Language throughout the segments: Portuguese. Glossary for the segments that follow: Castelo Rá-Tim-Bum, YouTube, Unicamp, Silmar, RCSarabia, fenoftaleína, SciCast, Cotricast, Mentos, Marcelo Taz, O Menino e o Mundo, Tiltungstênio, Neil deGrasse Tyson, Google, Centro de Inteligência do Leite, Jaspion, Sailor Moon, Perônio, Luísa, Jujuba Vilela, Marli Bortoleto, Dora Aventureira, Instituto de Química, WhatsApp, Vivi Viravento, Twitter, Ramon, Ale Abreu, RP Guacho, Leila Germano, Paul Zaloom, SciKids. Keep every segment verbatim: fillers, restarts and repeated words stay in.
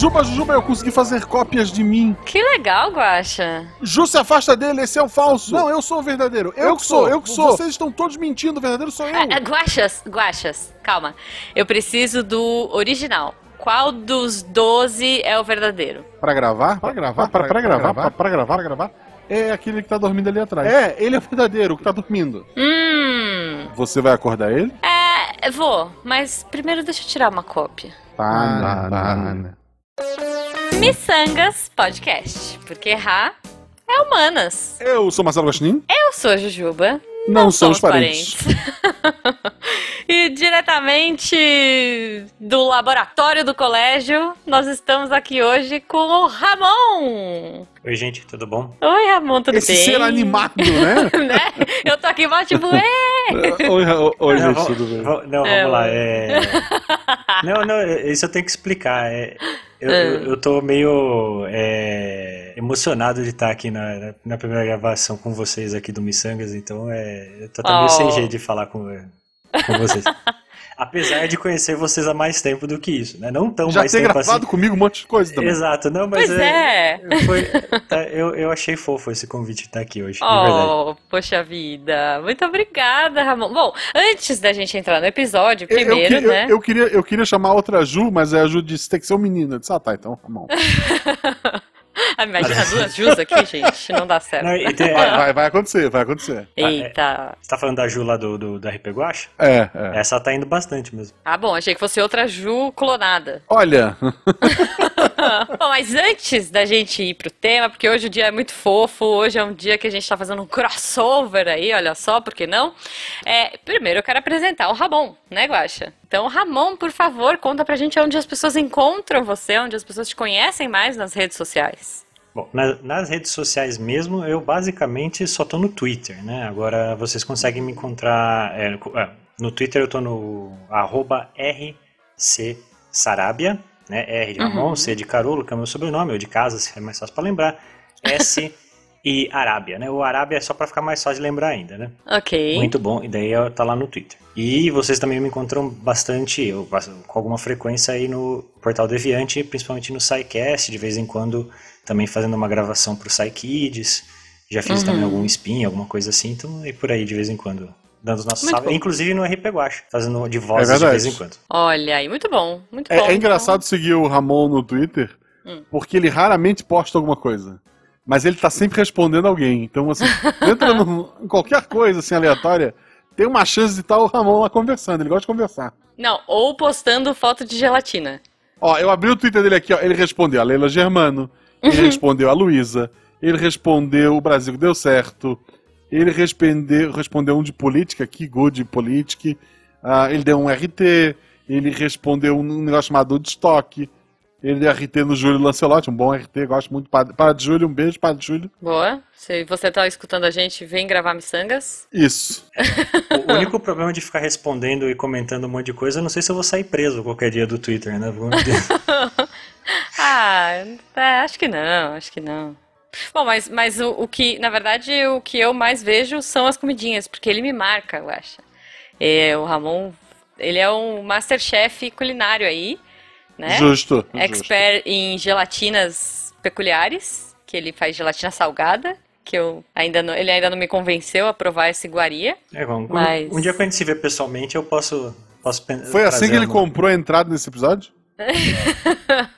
Jujuba, Jujuba, eu consegui fazer cópias de mim. Que legal, Guaxa. Ju, se afasta dele, esse é um falso. Não, eu sou o verdadeiro. Eu, eu que sou, sou, eu que sou. Vocês estão todos mentindo, o verdadeiro sou eu. Ah, ah, Guaxas, Guaxas, calma. Eu preciso do original. Qual dos doze é o verdadeiro? Pra gravar? Pra gravar, pra, pra, pra, pra gravar, pra, pra gravar, pra gravar. É aquele que tá dormindo ali atrás. É, ele é o verdadeiro, o que tá dormindo. Hum. Você vai acordar ele? É, vou. Mas primeiro deixa eu tirar uma cópia. Banana. Miçangas Podcast. Porque errar é humanas. Eu sou Marcelo Guaxinim. Eu sou a Jujuba. Não, Não somos, somos parentes. parentes. E diretamente do laboratório do colégio, nós estamos aqui hoje com o Ramon. Oi, gente, tudo bom? Oi, Ramon, tudo Esse bem? Esse ser animado, né? Né? Eu tô aqui, mas tipo, ê! Oi, oi, oi não, gente, vamos, tudo bem? Vamos, não, é. vamos lá, é... Não, não, isso eu tenho que explicar, é... Eu, é. eu, eu tô meio é, emocionado de estar aqui na, na primeira gravação com vocês aqui do Miçangas, então é, eu tô até oh. meio sem jeito de falar com, com vocês. Apesar de conhecer vocês há mais tempo do que isso, né? Não tão Já mais tempo assim. Já ter gravado comigo um monte de coisa também. Exato, não, mas... Pois é! é. Foi, tá, eu, eu achei fofo esse convite de estar aqui hoje, oh, de verdade. Poxa vida! Muito obrigada, Ramon. Bom, antes da gente entrar no episódio, primeiro, eu, eu, eu, né? Eu, eu, queria, eu queria chamar outra Ju, mas a Ju disse, tem que ser um menino. Eu disse, ah, tá, então, Ramon. Ah, imagina duas Jus aqui, gente. Não dá certo. Não, tem, vai, vai, vai acontecer, vai acontecer. Eita. Você tá falando da Ju lá do, do, do R P Guacho? É, é. Essa tá indo bastante mesmo. Ah, bom. Achei que fosse outra Ju clonada. Olha. Bom, mas antes da gente ir pro tema, porque hoje o dia é muito fofo, hoje é um dia que a gente tá fazendo um crossover aí, olha só, por que não? É, primeiro eu quero apresentar o Ramon, né, Guaxa? Então, Ramon, por favor, conta pra gente onde as pessoas encontram você, onde as pessoas te conhecem mais nas redes sociais. Bom, na, nas redes sociais mesmo, eu basicamente só tô no Twitter, né? Agora vocês conseguem me encontrar... É, no Twitter eu tô no arroba R C Sarabia, né? R de Ramon, uhum. C de Carolo, que é o meu sobrenome, ou de casa, se é mais fácil pra lembrar. S e Arábia, né? O Arábia é só pra ficar mais fácil de lembrar ainda, né? Ok. Muito bom, e daí tá lá no Twitter. E vocês também me encontram bastante, eu, com alguma frequência aí no Portal Deviante, principalmente no SciCast, de vez em quando... Também fazendo uma gravação pro SciKids. Já fiz uhum. também algum spin, alguma coisa assim. Então, e por aí, de vez em quando. Dando os nossos salve. Inclusive no R P Guacho. Fazendo de voz é de vez em quando. Olha aí, muito bom. Muito é, bom. É engraçado bom. seguir o Ramon no Twitter. Hum. Porque ele raramente posta alguma coisa. Mas ele tá sempre respondendo alguém. Então, assim, entra no, em qualquer coisa, assim, aleatória. Tem uma chance de estar o Ramon lá conversando. Ele gosta de conversar. Não, ou postando foto de gelatina. Ó, eu abri o Twitter dele aqui, ó. Ele respondeu a Leila Germano. Ele respondeu a Luísa, ele respondeu o Brasil deu certo, ele respondeu, respondeu um de política, que good politic, uh, ele deu um R T, ele respondeu um negócio chamado de estoque, ele deu R T no Júlio Lancelotti, um bom R T, gosto muito, padre, padre Júlio, um beijo, Padre Júlio. Boa, se você tá escutando a gente, vem gravar Miçangas. Isso. O único problema de ficar respondendo e comentando um monte de coisa, eu não sei se eu vou sair preso qualquer dia do Twitter, né? Ah, é, acho que não, acho que não. Bom, mas, mas o, o que, na verdade, o que eu mais vejo são as comidinhas, porque ele me marca, eu acho. É, o Ramon, ele é um masterchef culinário aí, né? Justo. Expert justo. Em gelatinas peculiares, que ele faz gelatina salgada, que eu ainda não, ele ainda não me convenceu a provar essa iguaria. É, vamos, mas... um, um dia quando a gente se vê pessoalmente, eu posso... posso Foi assim que ele uma... comprou a entrada nesse episódio?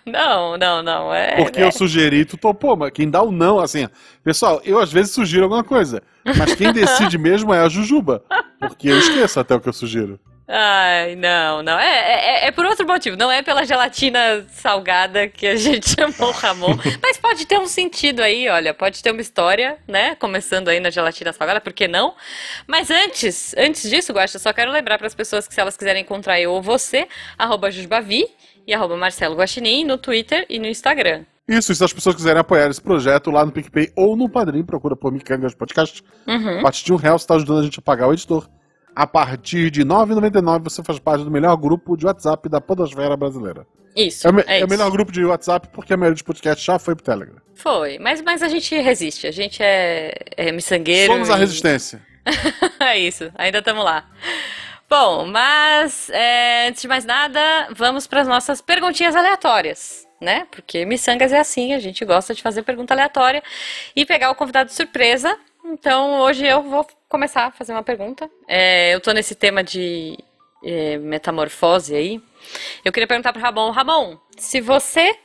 Não, não, não. É, Porque né? eu sugeri, tu topou, mas quem dá o não, assim, pessoal, eu às vezes sugiro alguma coisa, mas quem decide mesmo é a Jujuba, porque eu esqueço até o que eu sugiro. Ai, não, não, é, é, é por outro motivo, não é pela gelatina salgada que a gente chamou o Ramon, mas pode ter um sentido aí, olha, pode ter uma história, né, começando aí na gelatina salgada, por que não? Mas antes, antes disso, Guaxa, só quero lembrar para as pessoas que se elas quiserem encontrar eu ou você, arroba Jujubavi, e arroba Marcelo Guaxinim no Twitter e no Instagram. Isso, e se as pessoas quiserem apoiar esse projeto lá no PicPay ou no Padrim, procura por Miçangas Podcast. Uhum. A partir de um real você está ajudando a gente a pagar o editor. A partir de nove reais e noventa e nove centavos você faz parte do melhor grupo de WhatsApp da podosfera brasileira. Isso, é, o me é, é o melhor grupo de WhatsApp porque a maioria dos podcasts já foi pro Telegram. Foi, mas, mas a gente resiste, a gente é, é miçangueiro. Somos e... a resistência. É isso, ainda estamos lá. Bom, mas é, antes de mais nada, vamos para as nossas perguntinhas aleatórias, né? Porque Miçangas é assim, a gente gosta de fazer pergunta aleatória e pegar o convidado de surpresa. Então, hoje eu vou começar a fazer uma pergunta. É, eu tô nesse tema de é, metamorfose aí. Eu queria perguntar para o Ramon. Ramon, se você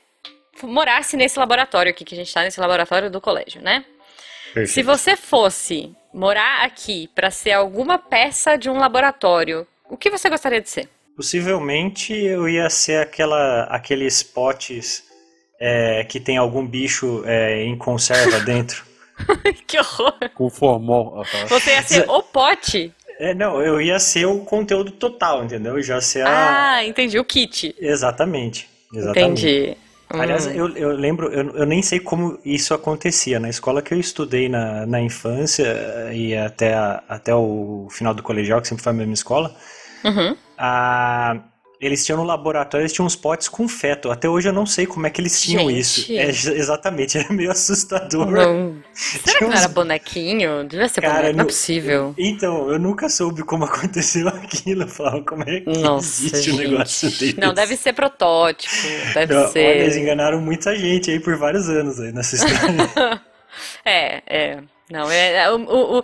morasse nesse laboratório aqui, que a gente está nesse laboratório do colégio, né? Perfeito. Se você fosse morar aqui para ser alguma peça de um laboratório, o que você gostaria de ser? Possivelmente eu ia ser aquela, aqueles potes é, que tem algum bicho é, em conserva dentro. Que horror! Com formol. Você ia ser o pote? É, não, eu ia ser o conteúdo total, entendeu? Eu já ser a... Ah, entendi, o kit. Exatamente, exatamente. Entendi. Hum. Aliás, eu, eu lembro, eu, eu nem sei como isso acontecia. Na escola que eu estudei na, na infância e até, a, até o final do colegial, que sempre foi a mesma escola, uhum. a, eles tinham no laboratório, eles tinham uns potes com feto. Até hoje eu não sei como é que eles tinham Gente. isso. É, exatamente, era meio assustador. Não. Será que uns... não era bonequinho? Devia ser Cara, bonequinho, não, não é possível. Eu, então, eu nunca soube como aconteceu aquilo. Eu falava, como é que Nossa, existe gente. um negócio desse? Não, deve ser protótipo, deve não, ser... Olha, eles enganaram muita gente aí por vários anos aí nessa história. É, é... Não, é, o, o, o,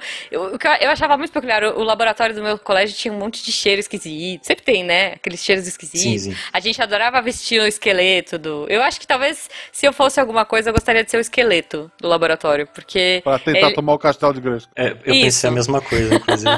o que eu achava muito peculiar, o, o laboratório do meu colégio tinha um monte de cheiro esquisito, sempre tem, né, aqueles cheiros esquisitos, sim, sim. A gente adorava vestir o esqueleto do... Eu acho que talvez, se eu fosse alguma coisa, eu gostaria de ser o esqueleto do laboratório, porque... Pra tentar é... tomar o castelo de Grayskull. É, eu isso. pensei a mesma coisa, inclusive.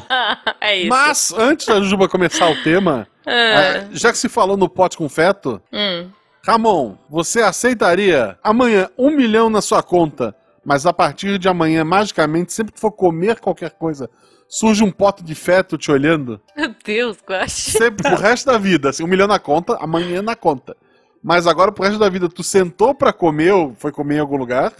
É isso. Mas, antes da Juba começar o tema, ah. já que se falou no pote com feto, hum. Ramon, você aceitaria amanhã um milhão na sua conta? Mas a partir de amanhã, magicamente, sempre que for comer qualquer coisa, surge um pote de feto te olhando. Meu Deus, Guaxi. Sempre, pro resto da vida. Assim, um milhão na conta, amanhã na conta. Mas agora, pro resto da vida, tu sentou pra comer ou foi comer em algum lugar,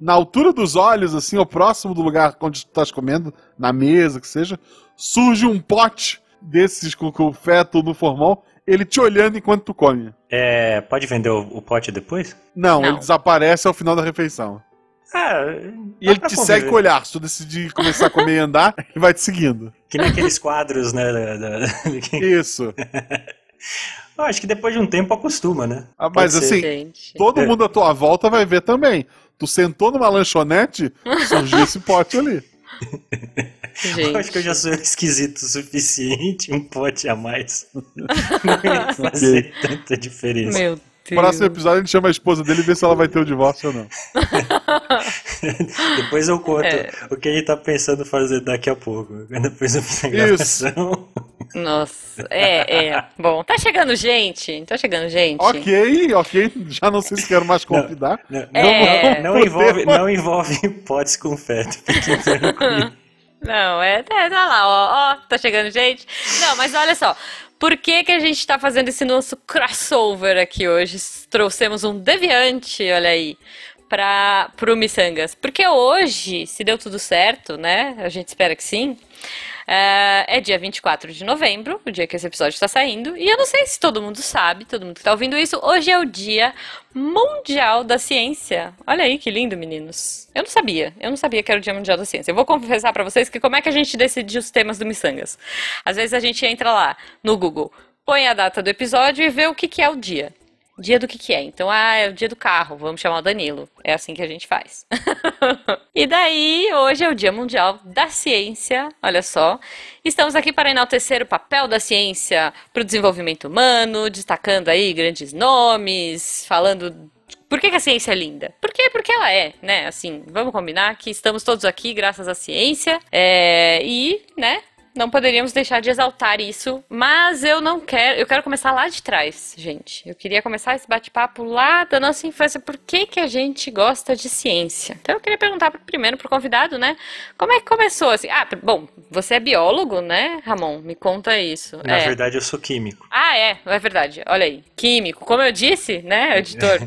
na altura dos olhos, assim, ou próximo do lugar onde tu estás comendo, na mesa, que seja, surge um pote desses com, com o feto no formol, ele te olhando enquanto tu come. É, pode vender o, o pote depois? Não, Não, ele desaparece ao final da refeição. Ah, e ele te conviver. segue com o olhar. Se tu decidir começar a comer e andar, ele vai te seguindo. Que nem aqueles quadros, né? Da, da, da... Isso. Eu acho que depois de um tempo acostuma, né? Ah, mas assim, gente. todo mundo à tua volta vai ver também. Tu sentou numa lanchonete, surgiu esse pote ali. Gente. Eu acho que eu já sou esquisito o suficiente, um pote a mais. Não ia fazer okay. tanta diferença. Meu Deus. No próximo episódio a gente chama a esposa dele e vê se ela vai ter o divórcio ou não. Depois eu conto é. o que a gente tá pensando fazer daqui a pouco. Depois eu fiz a gravação. Nossa, é, é. Bom, tá chegando gente, tá chegando gente. Ok, ok, já não sei se quero mais convidar. Não, não, é. não, não, não, envolve, não envolve potes com feto, fiquem tranquilos. Não, é, é, tá lá, ó, ó, tá chegando gente. Não, mas olha só. Por que que a gente tá fazendo esse nosso crossover aqui hoje? Trouxemos um deviante, olha aí, para pro Miçangas. Porque hoje, se deu tudo certo, né? A gente espera que sim. É dia vinte e quatro de novembro, o dia que esse episódio está saindo. E eu não sei se todo mundo sabe, todo mundo que tá ouvindo isso, hoje é o Dia Mundial da Ciência. Olha aí que lindo, meninos. Eu não sabia, eu não sabia que era o Dia Mundial da Ciência. Eu vou confessar pra vocês que como é que a gente decide os temas do Miçangas. Às vezes a gente entra lá no Google, põe a data do episódio e vê o que que é o dia. Dia do que que é? Então, ah, é o dia do carro, vamos chamar o Danilo. É assim que a gente faz. E daí, hoje é o Dia Mundial da Ciência, olha só. Estamos aqui para enaltecer o papel da ciência para o desenvolvimento humano, destacando aí grandes nomes, falando... Por que que a ciência é linda? Por quê? Porque ela é, né? Assim, vamos combinar que estamos todos aqui graças à ciência. É... E, né... Não poderíamos deixar de exaltar isso, mas eu não quero... Eu quero começar lá de trás, gente. Eu queria começar esse bate-papo lá da nossa infância. Por que que a gente gosta de ciência? Então eu queria perguntar primeiro pro convidado, né? Como é que começou assim? Ah, bom, você é biólogo, né, Ramon? Me conta isso. Na é. verdade, eu sou químico. Ah, é. É verdade. Olha aí. Químico. Como eu disse, né, editor?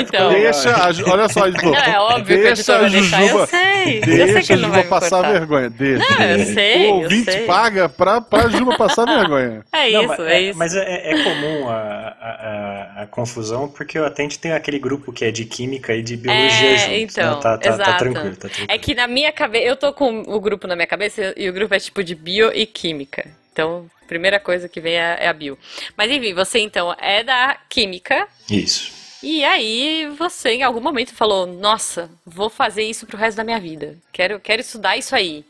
Então, deixa, a, olha só, editor. Não, é óbvio deixa que a Jujuba, deixar, eu sei. Deixa eu sei que a Juba passar vergonha. Deixa. Não, eu sei, o ouvinte eu sei. paga pra, pra Juba passar vergonha. É isso, não, é, é isso. Mas é, é comum a, a, a confusão, porque o Atente tem aquele grupo que é de química e de biologia é, juntos, então, né? tá, tá, exato. Tá, tranquilo, tá tranquilo. É que na minha cabeça, eu tô com o grupo na minha cabeça e o grupo é tipo de bio e química. Então, a primeira coisa que vem é, é a bio. Mas enfim, você então é da química. Isso. E aí você em algum momento falou, nossa, vou fazer isso pro resto da minha vida. Quero, quero estudar isso aí.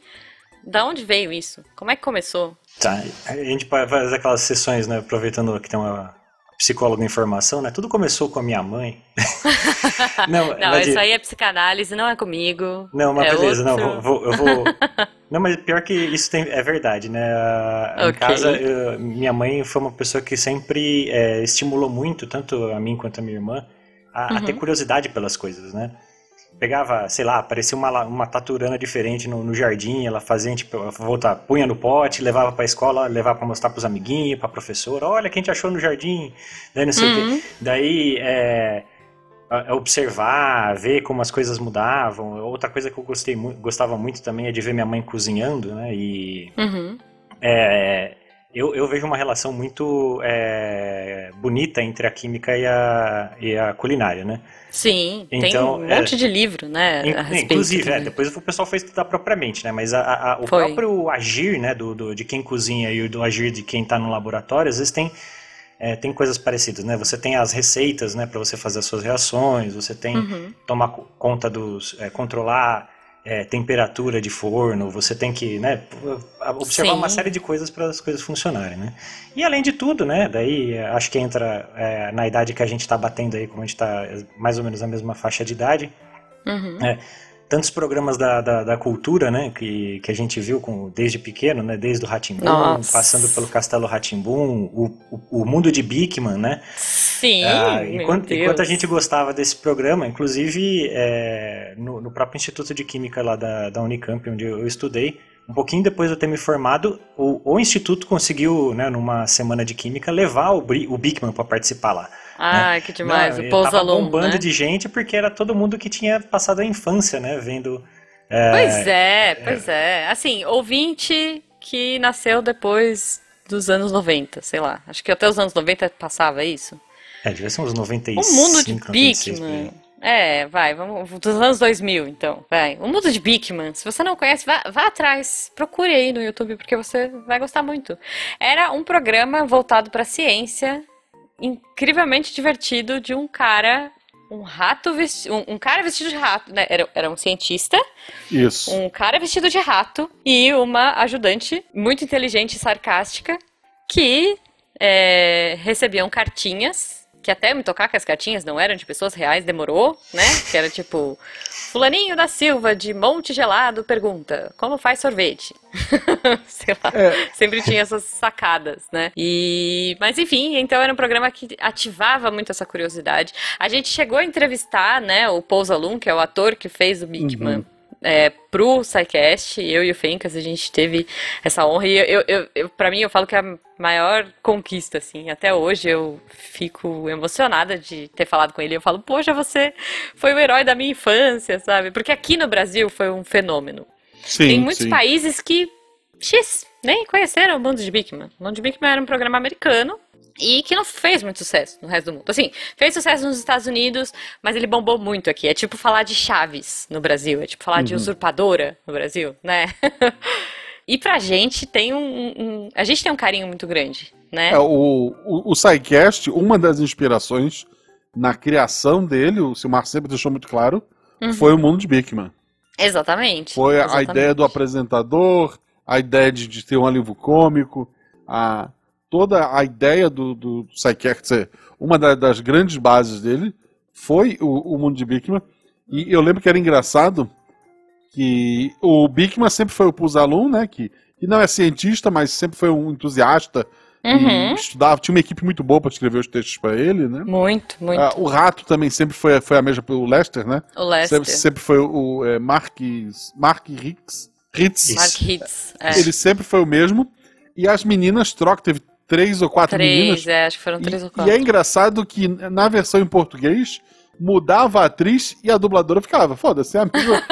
Da onde veio isso? Como é que começou? Tá, a gente faz aquelas sessões, né, aproveitando que tem uma psicóloga em formação, né, tudo começou com a minha mãe. não, não isso de... aí é psicanálise, não é comigo. Não, mas é beleza, outro... não, vou, eu vou... Não, mas pior que isso tem... é verdade, né, okay. Em casa, eu, minha mãe foi uma pessoa que sempre é, estimulou muito, tanto a mim quanto a minha irmã, a, uhum. a ter curiosidade pelas coisas, né. Pegava, sei lá, aparecia uma, uma taturana diferente no, no jardim, ela fazia, tipo, volta, punha no pote, levava pra escola, levava pra mostrar pros amiguinhos, pra professora, olha quem te achou no jardim, daí não sei uhum. o quê. Daí, é, observar, ver como as coisas mudavam. Outra coisa que eu gostei, gostava muito também é de ver minha mãe cozinhando, né, e... Uhum. É, eu, eu vejo uma relação muito é, bonita entre a química e a, e a culinária, né? Sim, então, tem um é, monte de livro, né? In, a respeito, inclusive, né? É, depois o pessoal foi estudar propriamente, né? Mas a, a, o foi. próprio agir, né, do, do, de quem cozinha e o agir de quem está no laboratório, às vezes tem, é, tem coisas parecidas, né? Você tem as receitas, né, para você fazer as suas reações, você tem uhum. tomar conta dos... É, controlar... É, temperatura de forno, você tem que, né, observar Sim. uma série de coisas para as coisas funcionarem, né? E além de tudo, né, daí acho que entra é, na idade que a gente está batendo aí, como a gente está mais ou menos na mesma faixa de idade, uhum. é, tantos programas da, da, da cultura, né, que, que a gente viu com, desde pequeno, né, desde o Rá-Tim-Bum, passando pelo Castelo Rá-Tim-Bum, o, o, o Mundo de Beakman, né? Sim, ah, enquanto, enquanto a gente gostava desse programa, inclusive é, no, no próprio Instituto de Química lá da, da Unicamp, onde eu estudei, um pouquinho depois de eu ter me formado, o, o Instituto conseguiu, né, numa semana de Química, levar o, o Beakman para participar lá. Ah, né? Que demais, não, o Paul Zaloom, um bando né? de gente, porque era todo mundo que tinha passado a infância, né, vendo... É, pois é, pois é. é. Assim, ouvinte que nasceu depois dos anos noventa, sei lá. Acho que até os anos noventa passava isso. É, devia ser uns noventa e cinco, O Mundo de Beakman. É, vai, vamos, dos anos dois mil, então, vai. O Mundo de Beakman, se você não conhece, vá, vá atrás, procure aí no YouTube, porque você vai gostar muito. Era um programa voltado pra ciência, incrivelmente divertido, de um cara, um rato vestido, um, um cara vestido de rato, né, era, era um cientista, Isso. um cara vestido de rato e uma ajudante muito inteligente e sarcástica que é, recebiam cartinhas. Que até me tocar que as cartinhas não eram de pessoas reais, demorou, né? Que era tipo, fulaninho da Silva de Monte Gelado pergunta, como faz sorvete? Sei lá, é. Sempre tinha essas sacadas, né? E... Mas enfim, então era um programa que ativava muito essa curiosidade. A gente chegou a entrevistar, né, o Paul Zaloom, que é o ator que fez o Beakman. Uhum. É, pro SciCast, eu e o Fencas, a gente teve essa honra e eu, eu, eu, pra mim eu falo que é a maior conquista, assim, até hoje eu fico emocionada de ter falado com ele, eu falo, poxa, você foi o herói da minha infância, sabe, porque aqui no Brasil foi um fenômeno, sim, tem muitos sim. países que x, nem conheceram o Mundo de Beakman, o Mundo de Beakman era um programa americano e que não fez muito sucesso no resto do mundo. Assim, fez sucesso nos Estados Unidos, mas ele bombou muito aqui. É tipo falar de Chaves no Brasil. É tipo falar uhum. de Usurpadora no Brasil, né? E pra gente tem um, um... A gente tem um carinho muito grande, né? É, o, o, o SciCast, uma das inspirações na criação dele, o Silmar sempre deixou muito claro, uhum. foi o Mundo de Beakman. Exatamente. Foi a, exatamente. a ideia do apresentador, a ideia de, de ter um alívio cômico, a... Toda a ideia do, do SciCast, uma da, das grandes bases dele, foi o, o Mundo de Beakman. E eu lembro que era engraçado que o Beakman sempre foi o Paul Zaloom, né? Que, que não é cientista, mas sempre foi um entusiasta. Uhum. E estudava, tinha uma equipe muito boa para escrever os textos para ele, né? Muito, muito. Ah, o Rato também sempre foi, foi a mesma, o Lester, né? O Lester. Sempre, sempre foi o é, Mark, Mark Ritts. Ritts. Mark Ritts, é. Ele sempre foi o mesmo. E as meninas trocam, teve Três ou quatro três, meninas. Três, é, acho que foram três e, ou quatro. E é engraçado que na versão em português mudava a atriz e a dubladora ficava, foda-se, é a mesma.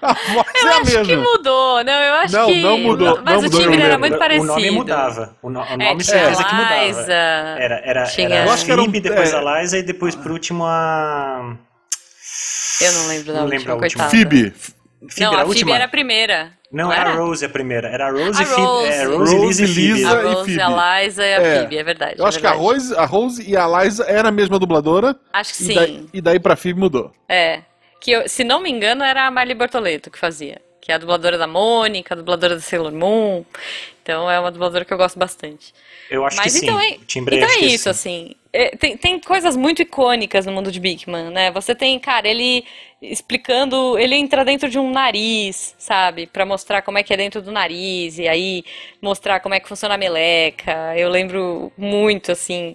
A voz eu é a mesma. Eu acho que mudou, não, eu acho não, que... Não, mudou, não, mas não mudou. Mas o timbre era, era muito parecido. O nome mudava, o, no, o nome é, certeza que mudava. Era, era, tinha... era Felipe, um... depois é... a Liza e depois por último a... Eu não lembro da não última, coitada. Phoebe. Phoebe não, a Phoebe era a primeira. Não, não era a Rose a primeira. Era a Rose, a Rose. É, Rose, Rose Lisa e Phoebe. A Rose, a Liza e a é. Phoebe, é verdade. Eu acho é verdade. que a Rose, a Rose e a Liza eram a mesma dubladora. Acho que e sim. Daí, e daí pra Phoebe mudou. É. Que eu, se não me engano, era a Marli Bortoleto que fazia. Que é a dubladora da Mônica, a dubladora da Sailor Moon. Então é uma dubladora que eu gosto bastante. Eu acho Mas, que então, sim. É, timbre, então é que isso, sim. assim. É, tem, tem coisas muito icônicas no mundo de Beakman, né? Você tem, cara, ele explicando... Ele entra dentro de um nariz, sabe? Pra mostrar como é que é dentro do nariz. E aí mostrar como é que funciona a meleca. Eu lembro muito, assim...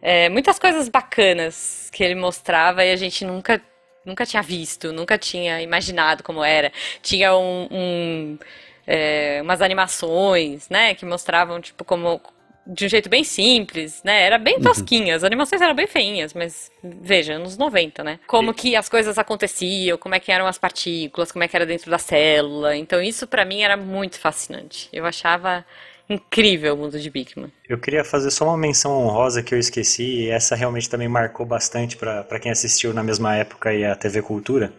É, muitas coisas bacanas que ele mostrava e a gente nunca... Nunca tinha visto, nunca tinha imaginado como era. Tinha um, um, é, umas animações, né? Que mostravam, tipo, como... De um jeito bem simples, né? Era bem tosquinha. Uhum. As animações eram bem feinhas, mas... Veja, anos noventa, né? Como que as coisas aconteciam, como é que eram as partículas, como é que era dentro da célula. Então, isso pra mim era muito fascinante. Eu achava... Incrível o mundo de Beakman. Eu queria fazer só uma menção honrosa que eu esqueci, e essa realmente também marcou bastante para quem assistiu na mesma época e a T V Cultura.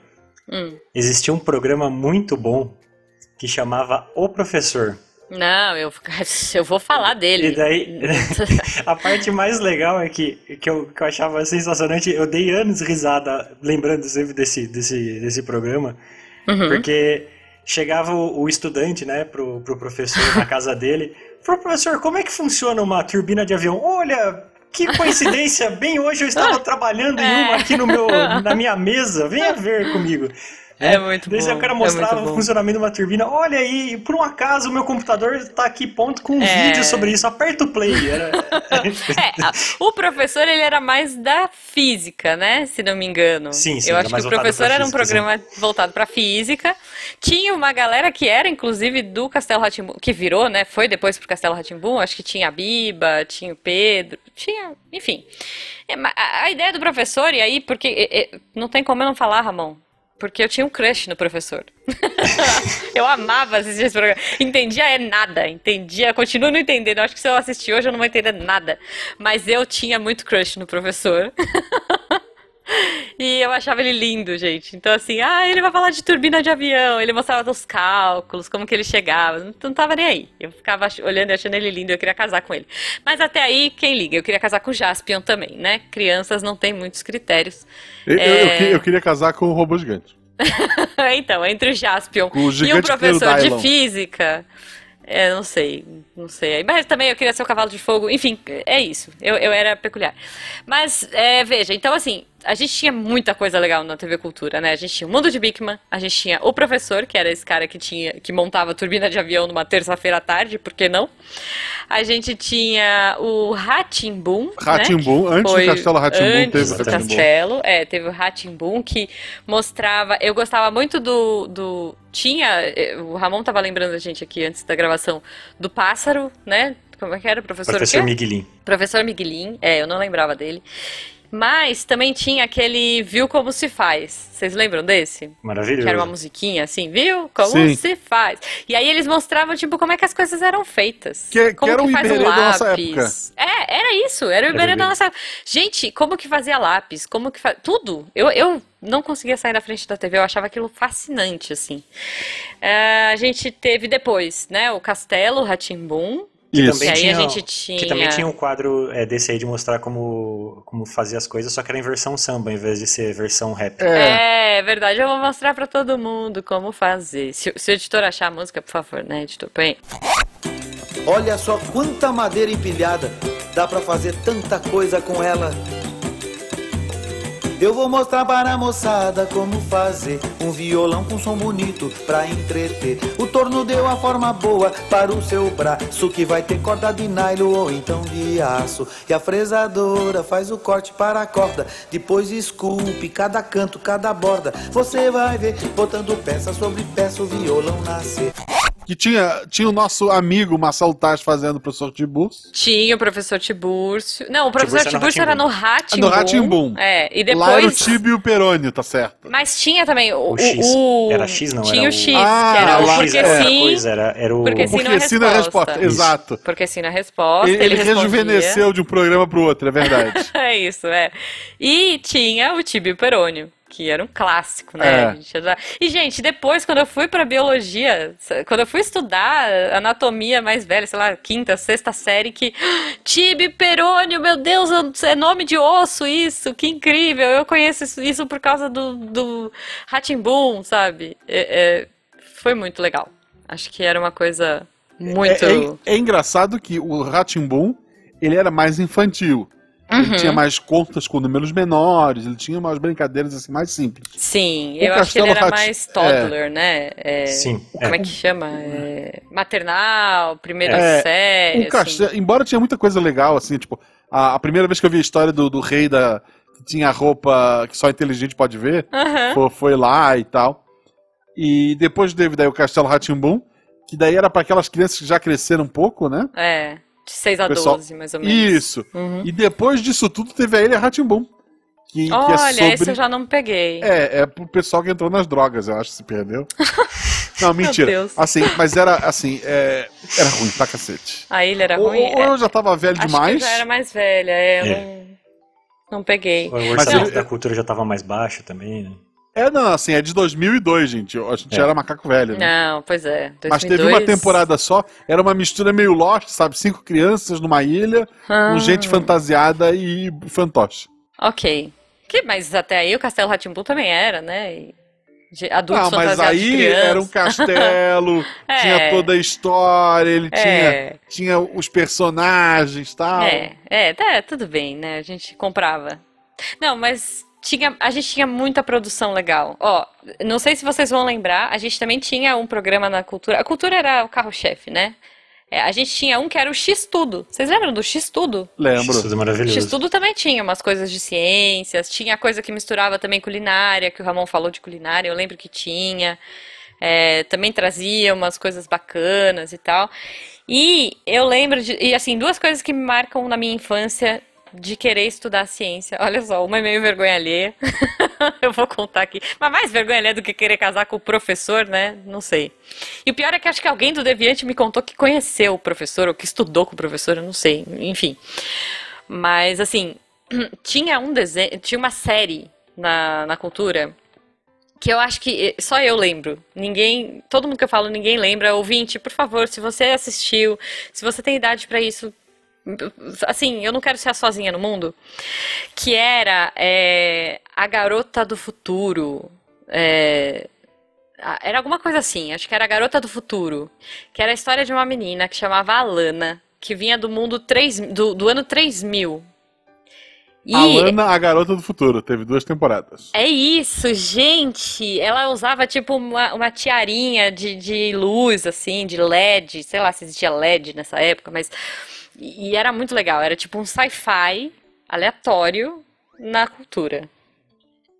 Hum. Existia um programa muito bom que chamava O Professor. Não, eu, eu vou falar dele. E daí, a parte mais legal é que, que, eu, que eu achava sensacionante, eu dei anos risada lembrando sempre desse, desse, desse programa, uhum. porque... Chegava o estudante, né, pro, pro professor na casa dele. Pro professor, como é que funciona uma turbina de avião? Olha, que coincidência, bem hoje eu estava trabalhando em uma aqui no meu, na minha mesa, venha ver comigo. É, é muito Desde bom. Daí o cara mostrava é o funcionamento de uma turbina. Olha aí, por um acaso o meu computador está aqui ponto com um é... vídeo sobre isso. Aperta o play. Era... é, o professor ele era mais da física, né? Se não me engano. Sim, sim. Eu acho que o professor era física, um programa sim. voltado para física. Tinha uma galera que era, inclusive, do Castelo Rá-Tim-Bum, que virou, né? Foi depois pro Castelo Rá-Tim-Bum. Acho que tinha a Biba, tinha o Pedro, tinha, enfim. A ideia do professor e aí, porque não tem como eu não falar, Ramon. Porque eu tinha um crush no professor. Eu amava assistir esse programa. Entendia é nada. Entendia, continuo não entendendo. Eu acho que se eu assistir hoje eu não vou entender nada. Mas eu tinha muito crush no professor. E eu achava ele lindo, gente. Então assim, ah, ele vai falar de turbina de avião. Ele mostrava os cálculos, como que ele chegava. Não, não tava nem aí. Eu ficava olhando e achando ele lindo. Eu queria casar com ele. Mas até aí, quem liga? Eu queria casar com o Jaspion também, né? Crianças não têm muitos critérios. Eu, é... eu, eu queria casar com o robô gigante. Então, entre o Jaspion o e o professor de física... É, não sei, não sei. Mas também eu queria ser o cavalo de fogo. Enfim, é isso. Eu, eu era peculiar. Mas, é, veja, então assim, a gente tinha muita coisa legal na T V Cultura, né? A gente tinha o Mundo de Beakman, a gente tinha o professor, que era esse cara que, tinha, que montava turbina de avião numa terça-feira à tarde, por que não? A gente tinha o Rá-Tim-Bum. Rá-Tim-Bum, né? Antes do Castelo Rá-Tim-Bum teve o Castelo, é, teve o Rá-Tim-Bum, que mostrava... Eu gostava muito do... do tinha, o Ramon tava lembrando a gente aqui antes da gravação, do pássaro, né? Como é que era? Professor, Professor Miguelin. Professor Miguelin, é, eu não lembrava dele. Mas também tinha aquele Viu Como Se Faz. Vocês lembram desse? Maravilhoso. Que era uma musiquinha assim, viu? Como Sim. se faz. E aí eles mostravam, tipo, como é que as coisas eram feitas. Que, como que era que o faz Iberê um lápis. Da nossa época. É, era isso. Era o Iberê da nossa época. Gente, como que fazia lápis? Como que fazia... Tudo. Eu... eu... não conseguia sair da frente da T V, eu achava aquilo fascinante, assim. Uh, a gente teve depois, né, o Castelo Rá-Tim-Bum. Que também, tinha, a gente tinha... que também tinha um quadro é, desse aí de mostrar como, como fazer as coisas, só que era em versão samba, em vez de ser versão rap. É, é verdade, eu vou mostrar pra todo mundo como fazer. Se, se o editor achar a música, por favor, né, editor? Põe. Olha só quanta madeira empilhada, dá pra fazer tanta coisa com ela. Eu vou mostrar para a moçada como fazer um violão com som bonito pra entreter. O torno deu a forma boa para o seu braço, que vai ter corda de nylon ou então de aço. E a fresadora faz o corte para a corda, depois esculpe cada canto, cada borda. Você vai ver, botando peça sobre peça, o violão nascer. Que tinha, tinha o nosso amigo Marcelo Taz fazendo o professor Tiburcio. Tinha o professor Tiburcio. Não, o professor Tiburcio, Tiburcio era no Rá-Tim-Bum. No Rá-Tim-Bum. É, e depois... Lá era o Tibi e o Perônio, tá certo. Mas tinha também o... o, X. o... Era X, não? Tinha era o X, ah, que era o porque era sim. Coisa, era, era o... Porque sim na resposta. Na resposta. Exato. Porque sim na resposta. Ele, ele rejuvenesceu de um programa pro outro, é verdade. É isso, é. E tinha o Tibi e o Perônio. Que era um clássico, né? É. E, gente, depois, quando eu fui pra biologia, quando eu fui estudar anatomia mais velha, sei lá, quinta, sexta série, que... Tibi, Perônio, meu Deus, é nome de osso isso, que incrível! Eu conheço isso, isso por causa do, do Rá-Tim-Bum, sabe? É, é, foi muito legal. Acho que era uma coisa muito... É, é, é engraçado que o Rá-Tim-Bum, ele era mais infantil. Ele uhum. tinha mais contas com números menores, ele tinha umas brincadeiras assim mais simples. Sim, o eu acho que ele era Rá-Tim... mais toddler, é. né? É... Sim. Como é, é que chama? É... Maternal, primeira é... série. O castelo... assim. Embora tinha muita coisa legal, assim, tipo, a, a primeira vez que eu vi a história do, do rei da... que tinha roupa que só inteligente pode ver, uhum. foi, foi lá e tal. E depois teve daí o Castelo Rá-Tim-Bum, que daí era para aquelas crianças que já cresceram um pouco, né? É. De seis a doze, mais ou menos. Isso. Uhum. E depois disso tudo, teve a Ilha Rá-Tim-Bum. Que, Olha, que é sobre... esse eu já não peguei. É, é pro pessoal que entrou nas drogas, eu acho, se perdeu. Não, mentira. Meu Deus. Assim, mas era, assim, é... era ruim pra cacete. A ilha era ou, ruim? Ou é... eu já tava velho acho demais. Que eu já era mais velha, eu é. não... não peguei. O orçamento da cultura já tava mais baixo também, né? É, não, assim, é de dois mil e dois, gente. A gente é. era macaco velho, né? Não, pois é. dois mil e dois... Mas teve uma temporada só, era uma mistura meio Lost, sabe? Cinco crianças numa ilha, ah. com gente fantasiada e fantoche. Ok. Que, mas até aí o Castelo Rá-Tim-Bum também era, né? E... adultos fantasiados de criança. Ah, mas aí era um castelo, é. tinha toda a história, ele é. tinha, tinha os personagens e tal. É, é, tá, tudo bem, né? A gente comprava. Não, mas... Tinha, a gente tinha muita produção legal. Ó, não sei se vocês vão lembrar, a gente também tinha um programa na Cultura. A Cultura era o carro-chefe, né? É, a gente tinha um que era o X-Tudo. Vocês lembram do X-Tudo? Lembro. X-Tudo é maravilhoso. X-Tudo também tinha umas coisas de ciências, tinha coisa que misturava também culinária, que o Ramon falou de culinária, eu lembro que tinha. É, também trazia umas coisas bacanas e tal. E eu lembro de... E assim, duas coisas que me marcam na minha infância... de querer estudar ciência. Olha só, uma é meio vergonha alheia. Eu vou contar aqui. Mas mais vergonha alheia do que querer casar com o professor, né? Não sei. E o pior é que acho que alguém do Deviante me contou que conheceu o professor, ou que estudou com o professor, eu não sei. Enfim. Mas, assim, tinha um desenho, tinha uma série na, na Cultura que eu acho que só eu lembro. Ninguém, todo mundo que eu falo, ninguém lembra. Ouvinte, por favor, se você assistiu, se você tem idade pra isso, assim, eu não quero ser a sozinha no mundo, que era é, a garota do futuro, é, era alguma coisa assim, acho que era a garota do futuro, que era a história de uma menina que chamava Alana, que vinha do mundo três, do, do ano três mil. E... Alana, a garota do futuro, teve duas temporadas. É isso, gente! Ela usava, tipo, uma, uma tiarinha de, de luz, assim, de L E D, sei lá se existia L E D nessa época, mas... E era muito legal, era tipo um sci-fi aleatório na Cultura.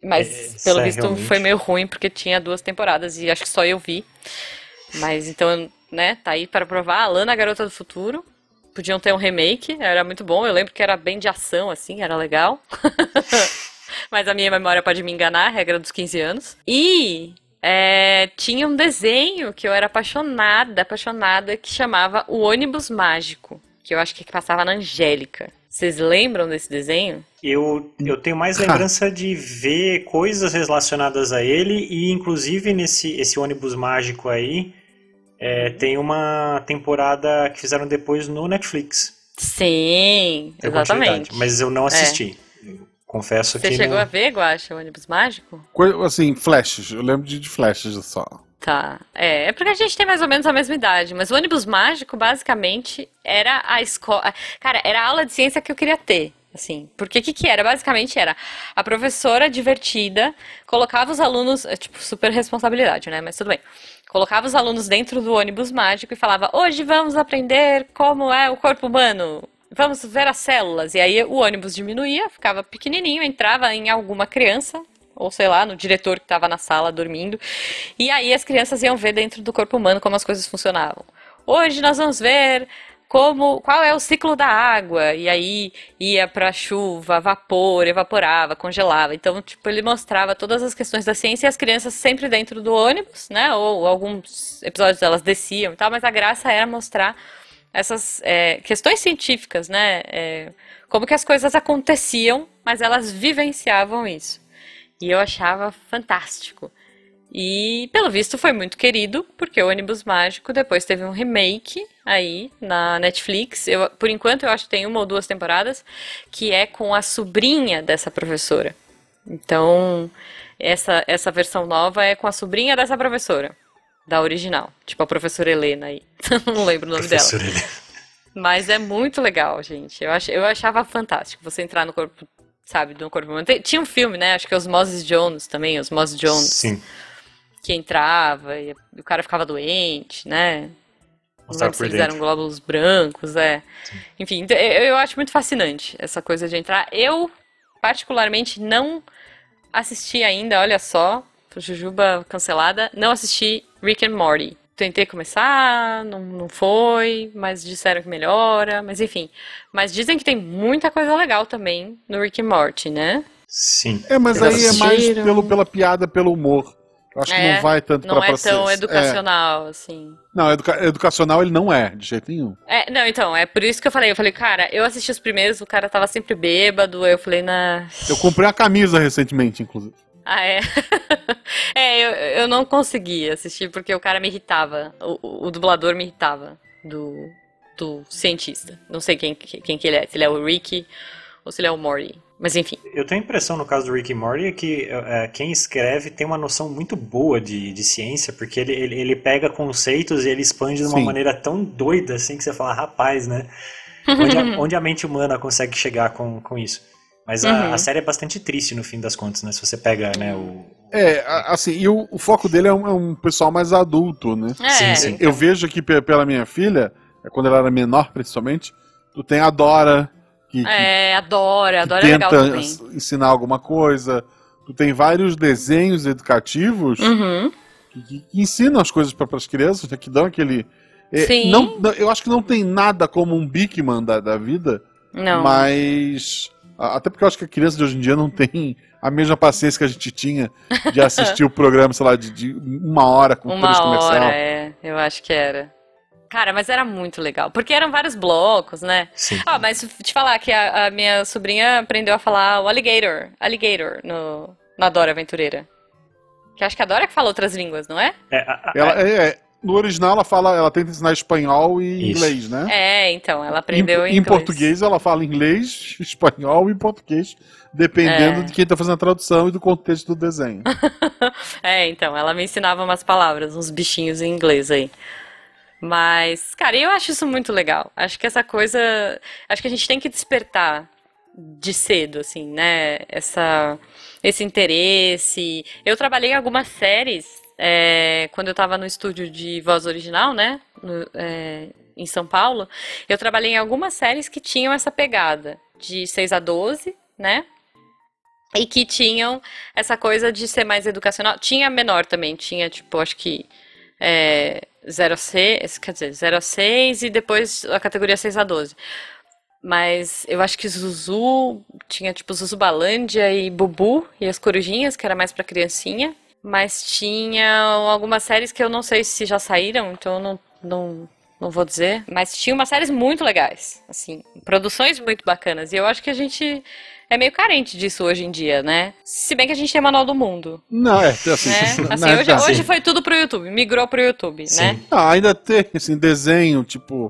Mas, é, pelo visto, realmente... foi meio ruim, porque tinha duas temporadas e acho que só eu vi. Mas, então, né, tá aí para provar. Alana, a garota do futuro. Podiam ter um remake, era muito bom. Eu lembro que era bem de ação, assim, era legal. Mas a minha memória pode me enganar, regra dos quinze anos. E... É, tinha um desenho que eu era apaixonada, apaixonada, que chamava O Ônibus Mágico, que eu acho que passava na Angélica. Vocês lembram desse desenho? Eu, eu tenho mais lembrança de ver coisas relacionadas a ele e, inclusive, nesse esse Ônibus Mágico aí, é, tem uma temporada que fizeram depois no Netflix. Sim, tem exatamente. Mas eu não assisti. É. Confesso Você que... Você chegou não... a ver, Guaxa, O Ônibus Mágico? Assim, flashes. Eu lembro de, de flashes só. Tá. É, é porque a gente tem mais ou menos a mesma idade. Mas O Ônibus Mágico, basicamente, era a escola... Cara, era a aula de ciência que eu queria ter, assim. Porque o que que era? Basicamente era a professora divertida, colocava os alunos... É, tipo, super responsabilidade, né? Mas tudo bem. Colocava os alunos dentro do Ônibus Mágico e falava, hoje vamos aprender como é o corpo humano... Vamos ver as células. E aí o ônibus diminuía, ficava pequenininho, entrava em alguma criança, ou sei lá, no diretor que estava na sala dormindo. E aí as crianças iam ver dentro do corpo humano como as coisas funcionavam. Hoje nós vamos ver como, qual é o ciclo da água. E aí ia para chuva, vapor, evaporava, congelava. Então, tipo, ele mostrava todas as questões da ciência e as crianças sempre dentro do ônibus, né? Ou alguns episódios elas desciam e tal, mas a graça era mostrar essas é, questões científicas, né? É, como que as coisas aconteciam, mas elas vivenciavam isso. E eu achava fantástico. E, pelo visto, foi muito querido, porque O Ônibus Mágico depois teve um remake aí na Netflix. Eu, por enquanto, eu acho que tem uma ou duas temporadas, que é com a sobrinha dessa professora. Então, essa, essa versão nova é com a sobrinha dessa professora, da original. Tipo, a professora Helena aí. Não lembro o nome dela. Professora Helena. Mas é muito legal, gente. Eu, ach, eu achava fantástico você entrar no corpo... Sabe, do corpo humano. Tinha um filme, né? Acho que é Os Mosquitos Jones também, Os Mosquitos Jones. Sim. Que entrava e o cara ficava doente, né? Mostrava por dentro. Eles eram glóbulos brancos, é. Sim. Enfim, eu, eu acho muito fascinante essa coisa de entrar. Eu, particularmente, não assisti ainda, olha só, Jujuba cancelada, não assisti Rick and Morty. Tentei começar, não, não foi, mas disseram que melhora, mas enfim. Mas dizem que tem muita coisa legal também no Rick and Morty, né? Sim. É, mas aí é mais pelo, pela piada, pelo humor. Eu acho é, que não vai tanto não pra vocês. Não é tão educacional, é. assim. Não, educa- educacional ele não é, de jeito nenhum. É, não, então, é por isso que eu falei. Eu falei, cara, eu assisti os primeiros, o cara tava sempre bêbado, eu falei, na... Eu comprei uma camisa recentemente, inclusive. Ah, é? é, eu, eu não consegui assistir porque o cara me irritava. O, o dublador me irritava do, do cientista. Não sei quem, quem que ele é. Se ele é o Rick ou se ele é o Morty. Mas enfim. Eu tenho a impressão, no caso do Rick e Morty, que é, quem escreve tem uma noção muito boa de, de ciência. Porque ele, ele, ele pega conceitos e ele expande de uma Sim. maneira tão doida assim que você fala, rapaz, né? Onde a, onde a mente humana consegue chegar com, com isso. Mas a, uhum. a série é bastante triste no fim das contas, né? Se você pega, né, o... É, assim, e o, o foco dele é um, é um pessoal mais adulto, né? É, sim, sim. Eu vejo que p- pela minha filha, quando ela era menor, principalmente, tu tem a Dora, que, que é, a Dora, a Dora é legal também. Ensinar alguma coisa. Tu tem vários desenhos educativos uhum. que, que ensinam as coisas para as crianças, né? Que dão aquele... Sim. É, não, eu acho que não tem nada como um Beakman da, da vida, não. mas... Até porque eu acho que a criança de hoje em dia não tem a mesma paciência que a gente tinha de assistir o programa, sei lá, de, de uma hora com o trânsito comercial. Uma hora, é. Eu acho que era. Cara, mas era muito legal. Porque eram vários blocos, né? Sim. Ah, mas te falar que a, a minha sobrinha aprendeu a falar o alligator. Alligator no, na Dora Aventureira. Que acho que a Dora é que fala outras línguas, não é? É, a, a, ela, é, é. No original ela fala, ela tenta ensinar espanhol e Isso. inglês, né? É, então, ela aprendeu em, em inglês. Em português ela fala inglês, espanhol e português, dependendo é. de quem tá fazendo a tradução e do contexto do desenho. é, então, ela me ensinava umas palavras, uns bichinhos em inglês aí. Mas, cara, eu acho isso muito legal. Acho que essa coisa, acho que a gente tem que despertar de cedo, assim, né? Essa, esse interesse. Eu trabalhei em algumas séries... É, quando eu estava no estúdio de voz original, né, no, é, em São Paulo, eu trabalhei em algumas séries que tinham essa pegada de seis a doze, né, e que tinham essa coisa de ser mais educacional. Tinha menor também, tinha tipo, acho que é, zero a seis, quer dizer, zero a seis e depois a categoria seis a doze. Mas eu acho que Zuzu, tinha tipo Zuzubalândia e Bubu e as Corujinhas, que era mais pra criancinha. Mas tinha algumas séries que eu não sei se já saíram, então eu não, não, não vou dizer. Mas tinha umas séries muito legais, assim, produções muito bacanas. E eu acho que a gente é meio carente disso hoje em dia, né? Se bem que a gente tem Manual do Mundo. Não, é. Assim, né? assim, não, hoje, tá. hoje foi tudo pro YouTube, migrou pro YouTube, Sim. né? Ah, ainda tem, assim, desenho, tipo...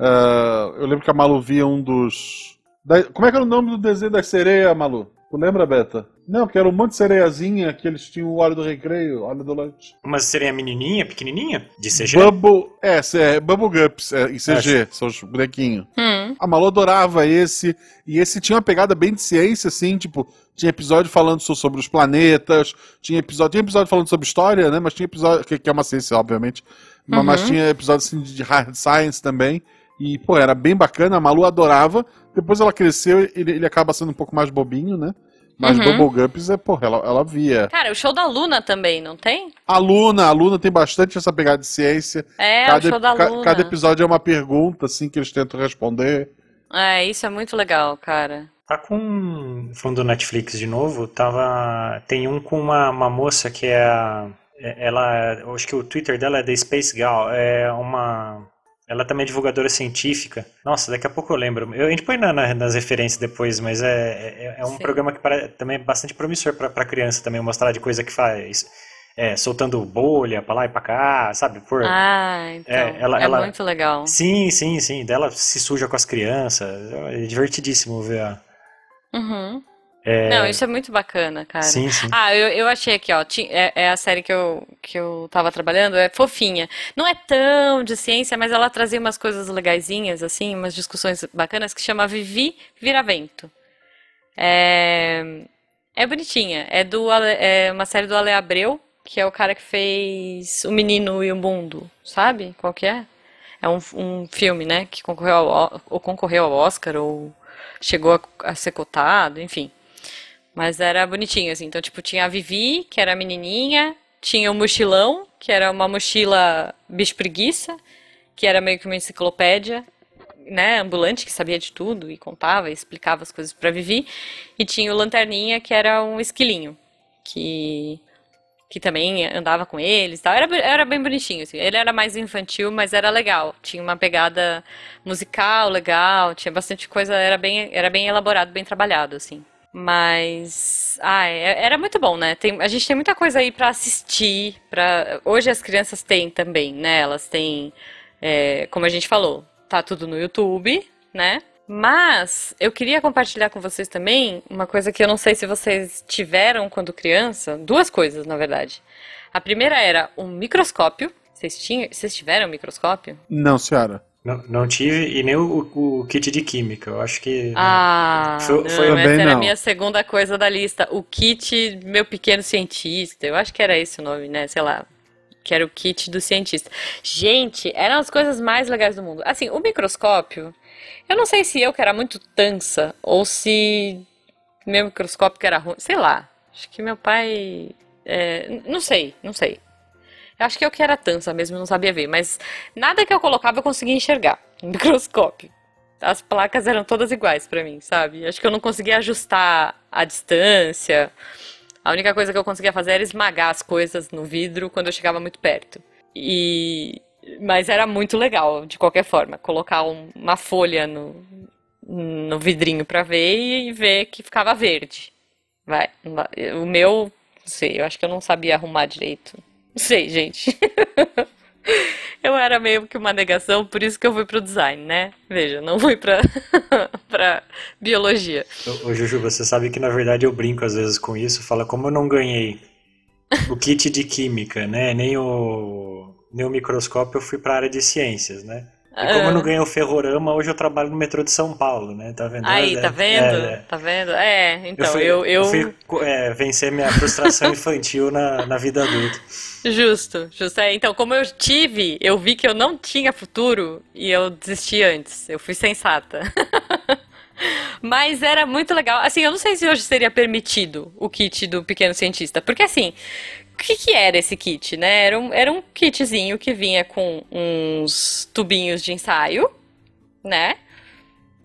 Uh, eu lembro que a Malu via um dos... Da... Como é que era o nome do desenho da sereia, Malu? Tu lembra, Beta? Não, que era um monte de sereiazinha que eles tinham o horário do recreio, horário do lanche. Uma sereia menininha, pequenininha? De C G? Bubble, é, é Bubblegups, é, em C G, é. São os bonequinhos. Hum. A Malu adorava esse, e esse tinha uma pegada bem de ciência, assim, tipo, tinha episódio falando sobre os planetas, tinha episódio, tinha episódio falando sobre história, né, mas tinha episódio, que, que é uma ciência, obviamente, uhum. mas tinha episódio assim, de hard science também, e, pô, era bem bacana, a Malu adorava, depois ela cresceu, ele, ele acaba sendo um pouco mais bobinho, né. Mas uhum. Bubblegumps é, porra, ela, ela via. Cara, o show da Luna também, não tem? A Luna, a Luna tem bastante essa pegada de ciência. É, cada, o show da Luna. Ca, cada episódio é uma pergunta, assim, que eles tentam responder. É, isso é muito legal, cara. Tá com... Falando do Netflix de novo, tava... Tem um com uma, uma moça que é a... Ela... Acho que o Twitter dela é The Space Gal. É uma... Ela também é divulgadora científica. Nossa, daqui a pouco eu lembro. Eu, a gente põe na, na, nas referências depois, mas é, é, é um Sim. programa que para, também é bastante promissor para criança também, mostrar de coisa que faz. É, soltando bolha pra lá e pra cá, sabe? Por, ah, então. É, ela, é ela, muito legal. Sim, sim, sim. Dela se suja com as crianças. É divertidíssimo ver a... Uhum. É... Não, isso é muito bacana, cara. Sim, sim. Ah, eu, eu achei aqui, ó, é, é a série que eu, que eu tava trabalhando, é fofinha. Não é tão de ciência, mas ela trazia umas coisas legaisinhas, assim, umas discussões bacanas, que chama Vivi Viravento. É, é bonitinha, é, do, é uma série do Ale Abreu, que é o cara que fez O Menino e o Mundo, sabe? Qual que é? É um, um filme, né, que concorreu ao, ou concorreu ao Oscar, ou chegou a, a ser cotado, enfim. Mas era bonitinho, assim. Então, tipo, tinha a Vivi, que era a menininha. Tinha o Mochilão, que era uma mochila bicho preguiça. Que era meio que uma enciclopédia, né? Ambulante, que sabia de tudo e contava e explicava as coisas pra Vivi. E tinha o Lanterninha, que era um esquilinho. Que, que também andava com eles e tal. Era, era bem bonitinho, assim. Ele era mais infantil, mas era legal. Tinha uma pegada musical legal. Tinha bastante coisa. Era bem, era bem elaborado, bem trabalhado, assim. Mas, ah, era muito bom, né? Tem, a gente tem muita coisa aí pra assistir, pra... Hoje as crianças têm também, né? Elas têm, é, como a gente falou, tá tudo no YouTube, né? Mas eu queria compartilhar com vocês também uma coisa que eu não sei se vocês tiveram quando criança. Duas coisas, na verdade. A primeira era um microscópio. Vocês, tinham, vocês tiveram um microscópio? Não, senhora. Não, não tive, e nem o, o, o kit de química, eu acho que... Ah, foi, não, foi... essa era a minha segunda coisa da lista, o kit Meu Pequeno Cientista, eu acho que era esse o nome, né, sei lá, que era o kit do cientista. Gente, eram as coisas mais legais do mundo. Assim, o microscópio, eu não sei se eu que era muito tansa, ou se meu microscópio que era ruim, sei lá, acho que meu pai, é, não sei, não sei. Acho que eu que era tansa mesmo, não sabia ver. Mas nada que eu colocava eu conseguia enxergar no microscópio. As placas eram todas iguais pra mim, sabe? Acho que eu não conseguia ajustar a distância. A única coisa que eu conseguia fazer era esmagar as coisas no vidro quando eu chegava muito perto. E... Mas era muito legal, de qualquer forma. Colocar um, uma folha no, no vidrinho pra ver e ver que ficava verde. Vai. O meu, não sei, eu acho que eu não sabia arrumar direito. Não sei, gente. Eu era meio que uma negação, por isso que eu fui pro design, né? Veja, não fui pra, pra biologia. Ô, ô, Juju, você sabe que na verdade eu brinco às vezes com isso. Fala, como eu não ganhei o kit de química, né? Nem o, nem o microscópio, eu fui pra área de ciências, né? E como ah. eu não ganhei o Ferrorama, hoje eu trabalho no metrô de São Paulo, né? Tá vendo? Aí, é, tá vendo? É, é. Tá vendo? É, então, eu... Fui, eu, eu... eu fui é, vencer minha frustração infantil na, na vida adulta. Justo, justo. É, então, como eu tive, eu vi que eu não tinha futuro e eu desisti antes. Eu fui sensata. Mas era muito legal. Assim, eu não sei se hoje seria permitido o kit do Pequeno Cientista. Porque, assim... O que, que era esse kit, né? Era um, era um kitzinho que vinha com uns tubinhos de ensaio, né?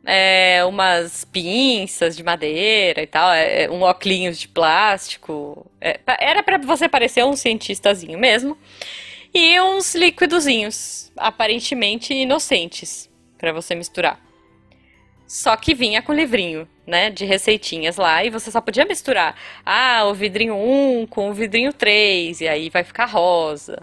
É, umas pinças de madeira e tal, é, um óculinho de plástico. É, era pra você parecer um cientistazinho mesmo. E uns líquidozinhos, aparentemente inocentes, pra você misturar. Só que vinha com livrinho, né, de receitinhas lá, e você só podia misturar, ah, o vidrinho um com o vidrinho três, e aí vai ficar rosa.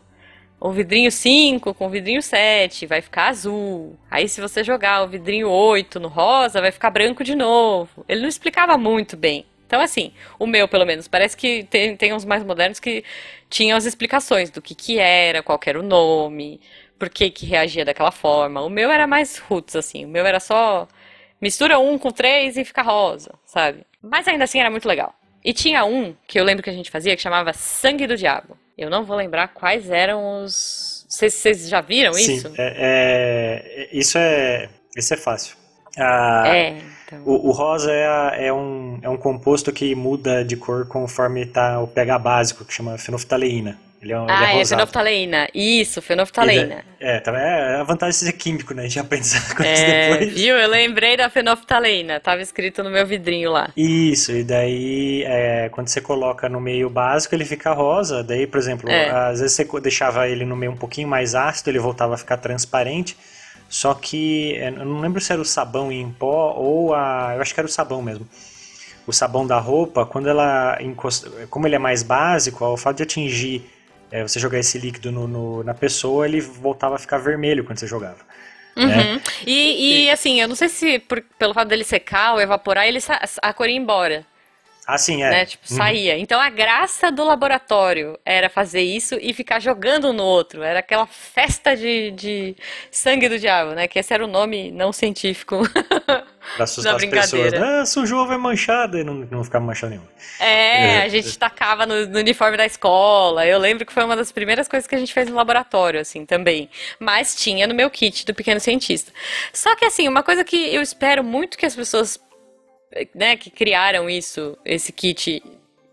O vidrinho cinco com o vidrinho sete, vai ficar azul. Aí se você jogar o vidrinho oito no rosa, vai ficar branco de novo. Ele não explicava muito bem. Então, assim, o meu, pelo menos, parece que tem, tem uns mais modernos que tinham as explicações do que que era, qual que era o nome, por que que reagia daquela forma. O meu era mais roots, assim, o meu era só... Mistura um com três e fica rosa, sabe? Mas ainda assim era muito legal. E tinha um que eu lembro que a gente fazia que chamava Sangue do Diabo. Eu não vou lembrar quais eram os... Vocês já viram isso? Sim, é, é, isso é... Isso é fácil. Ah, é, então... o, o rosa é, a, é, um, é um composto que muda de cor conforme tá o pH básico, que chama fenoftaleína. Ele é, ah, ele é, é fenoftaleína. Isso, fenoftaleína. É, é, é a vantagem de ser químico, né? A gente aprende essas coisas é, depois. Viu? Eu lembrei da fenoftaleína. Tava escrito no meu vidrinho lá. Isso, e daí, é, quando você coloca no meio básico, ele fica rosa. Daí, por exemplo, é. às vezes você deixava ele no meio um pouquinho mais ácido, ele voltava a ficar transparente. Só que, eu não lembro se era o sabão em pó ou a... Eu acho que era o sabão mesmo. O sabão da roupa, quando ela encosta... Como ele é mais básico, o fato de atingir... É, você jogar esse líquido no, no, na pessoa, ele voltava a ficar vermelho quando você jogava. Uhum. Né? E, e assim, eu não sei se por, pelo fato dele secar ou evaporar, ele sa- a cor ia embora. Ah, sim, é. Né? Tipo, uhum. saía. Então a graça do laboratório era fazer isso e ficar jogando no outro. Era aquela festa de, de sangue do diabo, né? Que esse era o nome não científico. Pra assustar as pessoas, né? Ah, sujou, vai manchada, e não, não ficava manchada nenhuma. É, é, a gente tacava no, no uniforme da escola. Eu lembro que foi uma das primeiras coisas que a gente fez no laboratório, assim, também. Mas tinha no meu kit do Pequeno Cientista. Só que, assim, uma coisa que eu espero muito que as pessoas, né, que criaram isso, esse kit,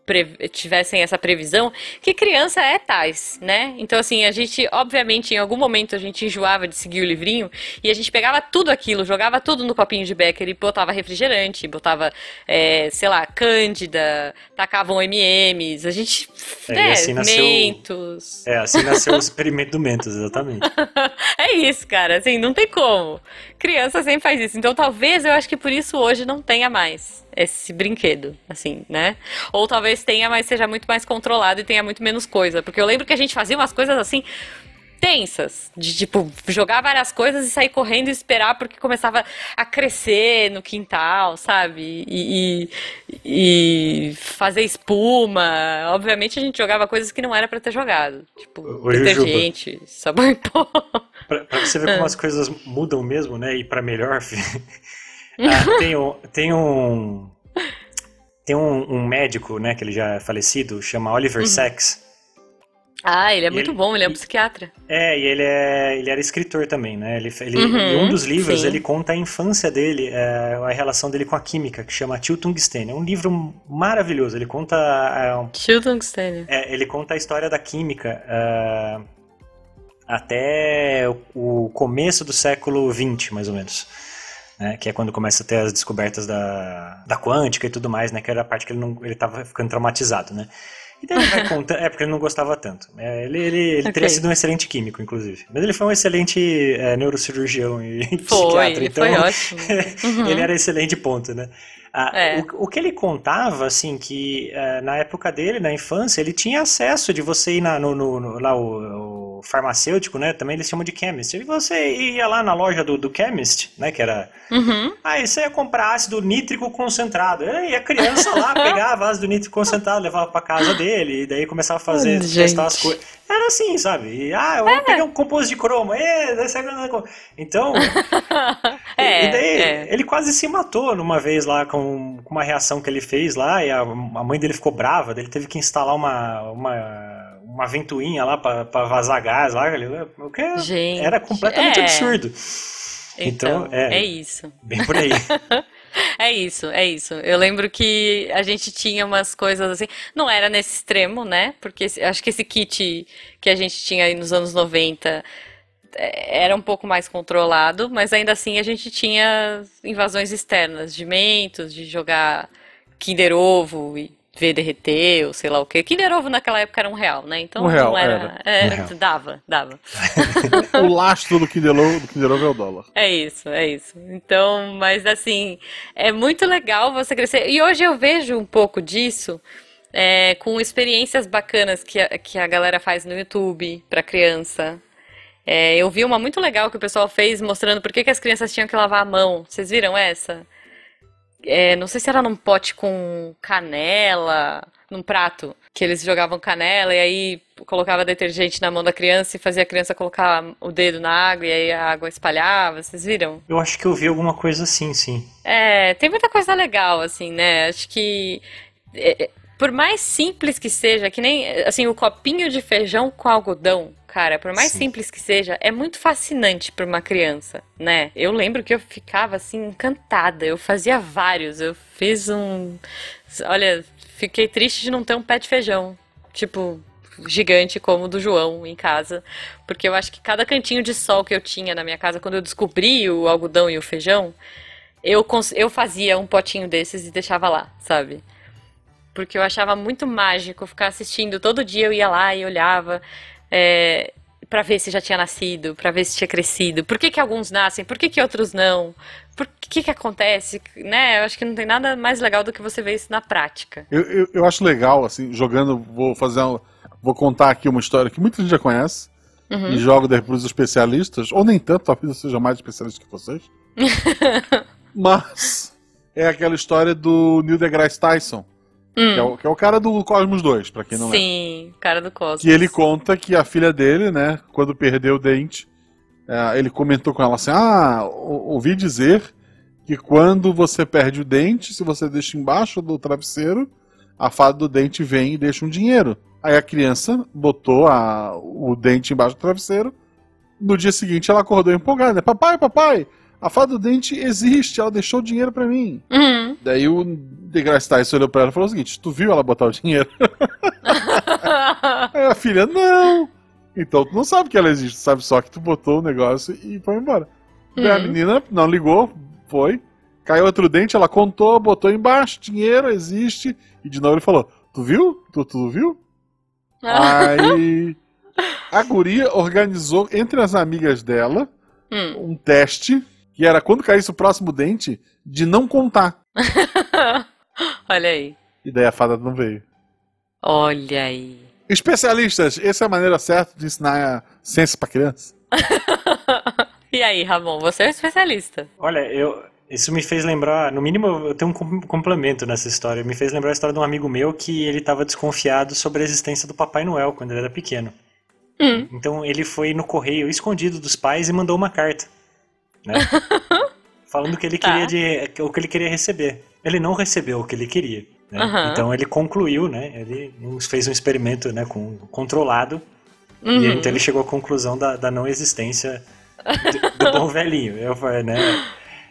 pre- tivessem essa previsão, que criança é tais, né? Então, assim, a gente, obviamente, em algum momento a gente enjoava de seguir o livrinho e a gente pegava tudo aquilo, jogava tudo no copinho de Becker e botava refrigerante, botava, é, sei lá, Cândida, tacavam M e M's, a gente... É, né, assim nasceu, Mentos... É, assim nasceu o experimento do Mentos, exatamente. É isso, cara, assim, não tem como. Criança sempre faz isso, então talvez eu acho que por isso hoje não tenha mais esse brinquedo, assim, né? Ou talvez tenha, mas seja muito mais controlado e tenha muito menos coisa, porque eu lembro que a gente fazia umas coisas assim, tensas, de tipo, jogar várias coisas e sair correndo e esperar porque começava a crescer no quintal, sabe? E, e, e fazer espuma, obviamente a gente jogava coisas que não era pra ter jogado, tipo, ô, detergente, Jujuba, sabão em pó. Pra, pra você ver como as coisas mudam mesmo, né? E pra melhor, ah, tem um, tem um, tem um, um médico, né? Que ele já é falecido, chama Oliver uhum. Sacks. Ah, ele é e muito ele, bom, ele é um psiquiatra. É, e ele, é, ele era escritor também, né? Ele, ele, uhum, em um dos livros, sim, ele conta a infância dele, é, a relação dele com a química, que chama Tiltungstênio. É um livro maravilhoso, ele conta... É, um, Tiltungstênio. É, ele conta a história da química... É, até o começo do século vinte, mais ou menos, né? Que é quando começa a ter as descobertas da, da quântica e tudo mais, né? Que era a parte que ele não, ele estava ficando traumatizado, né? E daí ele vai contando, é porque ele não gostava tanto. É, ele ele, ele okay. teria sido um excelente químico, inclusive. Mas ele foi um excelente é, neurocirurgião e foi, psiquiatra. Então, foi ótimo. Uhum. Ele era excelente ponto, né? Ah, é. o, o que ele contava, assim, que ah, na época dele, na infância, ele tinha acesso de você ir na, no, no, no, lá o, o farmacêutico, né, também eles chamam de chemist, e você ia lá na loja do, do chemist, né, que era, uhum. aí você ia comprar ácido nítrico concentrado, e a criança lá pegava ácido nítrico concentrado, levava pra casa dele, e daí começava a fazer, oh, testar as coisas, era assim, sabe, e, ah, eu é. peguei um composto de cromo, e, dessa... então, é, e daí é. ele quase se matou numa vez lá com com uma reação que ele fez lá, e a, a mãe dele ficou brava, ele teve que instalar uma, uma, uma ventoinha lá pra, pra vazar gás lá, o que era, gente, era completamente é. absurdo. Então, então é, é isso. Bem por aí. É isso, é isso. Eu lembro que a gente tinha umas coisas assim, não era nesse extremo, né? Porque acho que esse kit que a gente tinha aí nos anos noventa... era um pouco mais controlado, mas ainda assim a gente tinha invasões externas, de mentos, de jogar Kinder Ovo e ver derreter, ou sei lá o que. Kinder Ovo naquela época era um real, né? Então um real, não era... era. era um dava, dava. O lastro do Kinder Ovo, do Kinder Ovo é o dólar. É isso, é isso. Então, mas assim, é muito legal você crescer. E hoje eu vejo um pouco disso... É, com experiências bacanas que a, que a galera faz no YouTube pra criança... É, eu vi uma muito legal que o pessoal fez mostrando por que, que as crianças tinham que lavar a mão. Vocês viram essa? É, não sei se era num pote com canela, num prato, que eles jogavam canela e aí colocava detergente na mão da criança e fazia a criança colocar o dedo na água e aí a água espalhava. Vocês viram? Eu acho que eu vi alguma coisa assim, sim. É, tem muita coisa legal, assim, né? Acho que... É, Por mais simples que seja, que nem, assim, o copinho de feijão com algodão, cara, por mais Sim. simples que seja, é muito fascinante para uma criança, né? Eu lembro que eu ficava, assim, encantada, eu fazia vários, eu fiz um... Olha, fiquei triste de não ter um pé de feijão, tipo, gigante como o do João em casa, porque eu acho que cada cantinho de sol que eu tinha na minha casa, quando eu descobri o algodão e o feijão, eu, cons- eu fazia um potinho desses e deixava lá, sabe? Porque eu achava muito mágico ficar assistindo. Todo dia eu ia lá e olhava é, para ver se já tinha nascido, para ver se tinha crescido. Por que que alguns nascem? Por que que outros não? Por que que acontece? Né? Eu acho que não tem nada mais legal do que você ver isso na prática. Eu, eu, eu acho legal, assim, jogando, vou fazer um, vou contar aqui uma história que muita gente já conhece. Uhum. E jogo para os especialistas, ou nem tanto, talvez eu seja mais especialista que vocês. Mas é aquela história do Neil deGrasse Tyson. Hum. Que, é o, que é o cara do Cosmos dois, pra quem não lembra. Sim, o cara do Cosmos. Que ele conta que a filha dele, né, quando perdeu o dente, é, ele comentou com ela assim, ah, ouvi dizer que quando você perde o dente, se você deixa embaixo do travesseiro, a fada do dente vem e deixa um dinheiro. Aí a criança botou a, o dente embaixo do travesseiro, no dia seguinte ela acordou empolgada, né, papai, papai, a fada do dente existe, ela deixou o dinheiro pra mim. Uhum. Daí o deGrasse Tyson olhou pra ela e falou o seguinte, tu viu ela botar o dinheiro? Aí a filha, não. Então tu não sabe que ela existe, sabe só que tu botou o negócio e foi embora. Uhum. Daí a menina não ligou, foi, caiu outro dente, ela contou, botou embaixo, dinheiro existe. E de novo ele falou, tu viu? Tu, tu viu? Aí a guria organizou entre as amigas dela hum. um teste... que era quando caísse o próximo dente, de não contar. Olha aí. E daí a fada não veio. Olha aí. Especialistas, essa é a maneira certa de ensinar ciência pra criança? E aí, Ramon, você é um especialista. Olha, eu, isso me fez lembrar, no mínimo eu tenho um complemento nessa história, me fez lembrar a história de um amigo meu que ele estava desconfiado sobre a existência do Papai Noel quando ele era pequeno. Hum. Então ele foi no correio escondido dos pais e mandou uma carta. Né? Falando o que ele queria, tá. de, o que ele queria receber. Ele não recebeu o que ele queria, né? Uhum. Então ele concluiu, né? Ele fez um experimento, né, com, controlado. Uhum. E então ele chegou à conclusão da, da não existência do, do bom velhinho. Eu falei, né?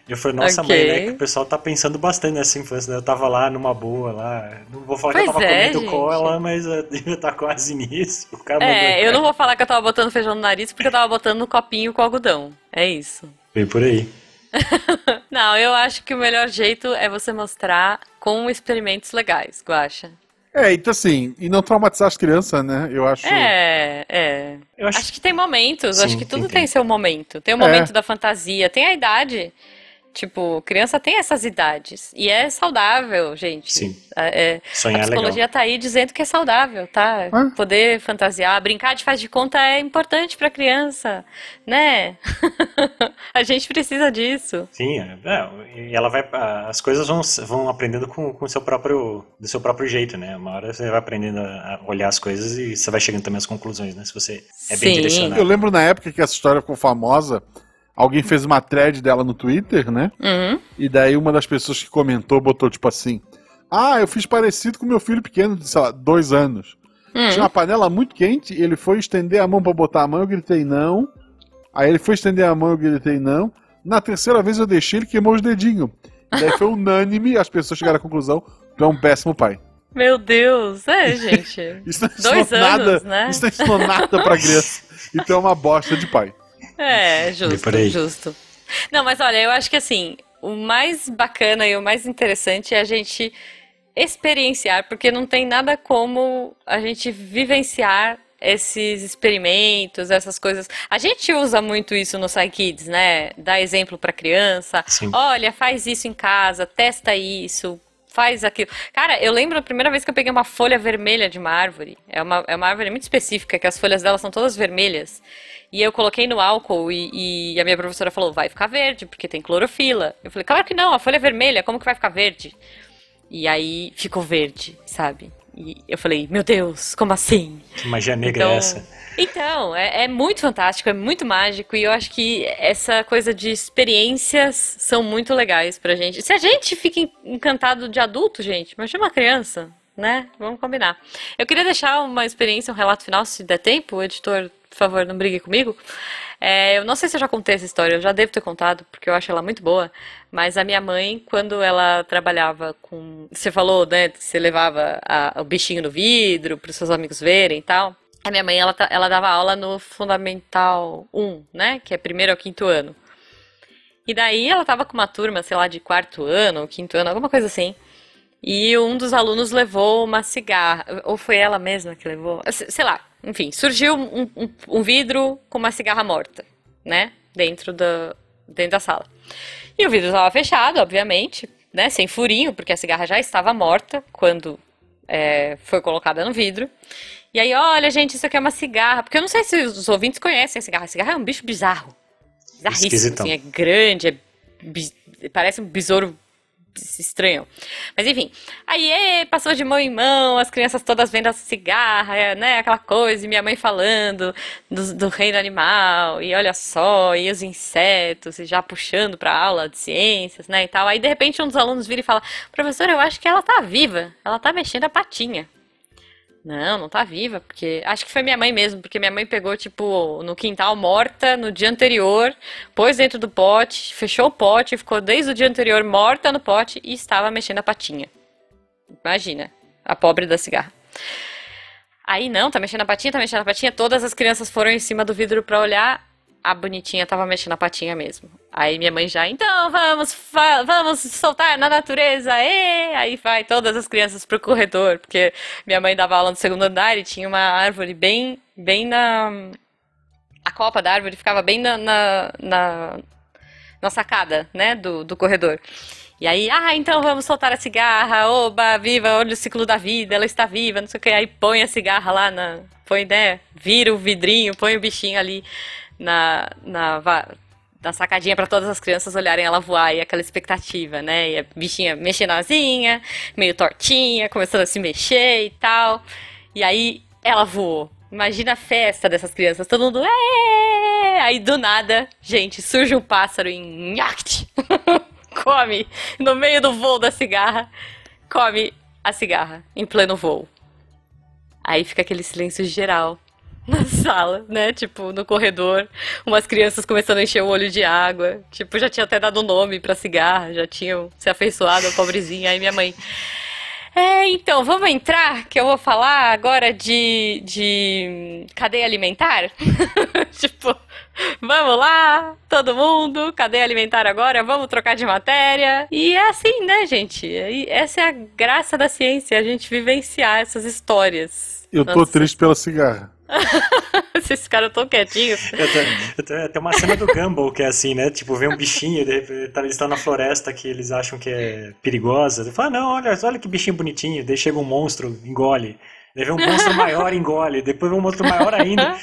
Eu falei, nossa, okay. mãe, né? Que o pessoal tá pensando bastante nessa infância, né? Eu tava lá numa boa, lá. Não vou falar pois que eu tava é, comendo gente. cola, mas eu devia estar quase nisso. O cara é, mandou, eu não vou falar que eu tava botando feijão no nariz porque eu tava botando no copinho com algodão. É isso. Vem por aí. Não, eu acho que o melhor jeito é você mostrar com experimentos legais, Guaxa. É, então assim, e não traumatizar as crianças, né? Eu acho... É, é. Eu acho... acho que tem momentos, Sim, acho que tudo tem, tem. tem seu momento. Tem o momento é. da fantasia, tem a idade... Tipo, criança tem essas idades. E é saudável, gente. Sim. É, sonhar a psicologia legal. Tá aí dizendo que é saudável, tá? Ah. Poder fantasiar, brincar de faz de conta é importante pra criança, né? A gente precisa disso. Sim, é, ela vai, as coisas vão, vão aprendendo com, com o seu próprio, do seu próprio jeito, né? Uma hora você vai aprendendo a olhar as coisas e você vai chegando também às conclusões, né? Se você é bem Sim. direcionado. Eu lembro na época que essa história ficou famosa... Alguém fez uma thread dela no Twitter, né? Uhum. E daí uma das pessoas que comentou botou tipo assim... Ah, eu fiz parecido com meu filho pequeno de, sei lá, dois anos. Uhum. Tinha uma panela muito quente, ele foi estender a mão pra botar a mão, eu gritei não. Aí ele foi estender a mão, eu gritei não. Na terceira vez eu deixei, ele queimou os dedinhos. E daí foi unânime, as pessoas chegaram à conclusão... Tu é um péssimo pai. Meu Deus, é, gente. Isso não ensinou dois nada, anos, né? Isso não ensinou nada pra criança. E tu é uma bosta de pai. É, justo, justo. Não, mas olha, eu acho que assim, o mais bacana e o mais interessante é a gente experienciar, porque não tem nada como a gente vivenciar esses experimentos, essas coisas. A gente usa muito isso no SciKids, né? Dá exemplo pra criança. Sim. Olha, faz isso em casa, testa isso, faz aquilo. Cara, eu lembro a primeira vez que eu peguei uma folha vermelha de uma árvore. É uma, é uma árvore muito específica, que as folhas dela são todas vermelhas. E eu coloquei no álcool e, e a minha professora falou, vai ficar verde, porque tem clorofila. Eu falei, claro que não, a folha é vermelha, como que vai ficar verde? E aí ficou verde, sabe? E eu falei, meu Deus, como assim? Que magia negra então, é essa? Então, é, é muito fantástico, é muito mágico. E eu acho que essa coisa de experiências são muito legais pra gente. Se a gente fica encantado de adulto, gente, imagina uma criança... né? Vamos combinar. Eu queria deixar uma experiência, um relato final, se der tempo. O editor, por favor, não brigue comigo. É, eu não sei se eu já contei essa história, eu já devo ter contado, porque eu acho ela muito boa. Mas a minha mãe, quando ela trabalhava com... Você falou, né, que você levava a, o bichinho no vidro para os seus amigos verem e tal. A minha mãe, ela, ela dava aula no Fundamental um, né? Que é primeiro ao quinto ano. E daí ela tava com uma turma, sei lá, de quarto ano ou quinto ano, alguma coisa assim. E um dos alunos levou uma cigarra, ou foi ela mesma que levou, sei lá. Enfim, surgiu um, um, um vidro com uma cigarra morta, né? Dentro da, dentro da sala. E o vidro estava fechado, obviamente, né? Sem furinho, porque a cigarra já estava morta quando é, foi colocada no vidro. E aí, olha, gente, isso aqui é uma cigarra. Porque eu não sei se os ouvintes conhecem a cigarra. A cigarra é um bicho bizarro. Bizarríssimo, assim, é grande, é, parece um besouro estranho. Mas enfim, aí passou de mão em mão, as crianças todas vendo a cigarra, né, aquela coisa, e minha mãe falando do, do reino animal, e olha só, e os insetos, e já puxando pra aula de ciências, né, e tal. Aí de repente um dos alunos vira e fala: professora, eu acho que ela tá viva, ela tá mexendo a patinha. Não, não tá viva, porque... Acho que foi minha mãe mesmo, porque minha mãe pegou, tipo, no quintal morta, no dia anterior, pôs dentro do pote, fechou o pote, ficou desde o dia anterior morta no pote e estava mexendo a patinha. Imagina, a pobre da cigarra. Aí não, tá mexendo a patinha, tá mexendo a patinha, todas as crianças foram em cima do vidro pra olhar, a bonitinha tava mexendo a patinha mesmo. Aí minha mãe já, então vamos, vamos soltar na natureza, e aí vai todas as crianças pro corredor, porque minha mãe dava aula no segundo andar e tinha uma árvore bem, bem na... A copa da árvore ficava bem na, na, na, na sacada, né, do, do corredor. E aí, ah, então vamos soltar a cigarra, oba, viva, olha o ciclo da vida, ela está viva, não sei o que. Aí põe a cigarra lá, na, põe, né, vira o vidrinho, põe o bichinho ali na... na da sacadinha para todas as crianças olharem ela voar, e aquela expectativa, né? E a bichinha mexendo asinha, meio tortinha, começando a se mexer e tal. E aí ela voou. Imagina a festa dessas crianças, todo mundo... Êêêê! Aí do nada, gente, surge um pássaro em nhact, come no meio do voo da cigarra, come a cigarra em pleno voo. Aí fica aquele silêncio geral na sala, né, tipo, no corredor, umas crianças começando a encher o olho de água, tipo, já tinha até dado nome pra cigarra, já tinham se afeiçoado a pobrezinha. Aí minha mãe, é, então, vamos entrar, que eu vou falar agora de, de cadeia alimentar, tipo, vamos lá, todo mundo, cadeia alimentar agora, vamos trocar de matéria. E é assim, né, gente, e essa é a graça da ciência, a gente vivenciar essas histórias. Eu tô Nossa. triste pela cigarra. Vocês ficaram tão quietinhos. Tem uma cena do Gumball que é assim, né? Tipo, vem um bichinho, eles estão na floresta que eles acham que é perigosa. Ele fala: ah, não, olha, olha que bichinho bonitinho. Daí chega um monstro, engole. Daí vem um monstro maior, engole. Depois vem um monstro maior ainda.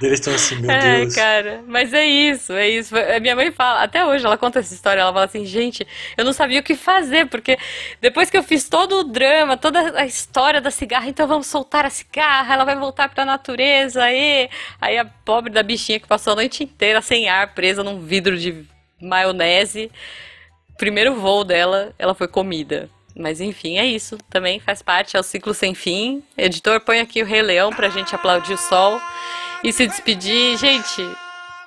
Daí eles estão assim, meu é, Deus. É, cara, mas é isso, é isso. A minha mãe fala, até hoje ela conta essa história, ela fala assim: gente, eu não sabia o que fazer, porque depois que eu fiz todo o drama, toda a história da cigarra, então vamos soltar a cigarra, ela vai voltar pra natureza, e... Aí a pobre da bichinha que passou a noite inteira sem ar, presa num vidro de maionese, primeiro voo dela, ela foi comida. Mas enfim, é isso, também faz parte, é o ciclo sem fim. Editor, põe aqui o Rei Leão pra gente aplaudir o sol e se despedir. Gente,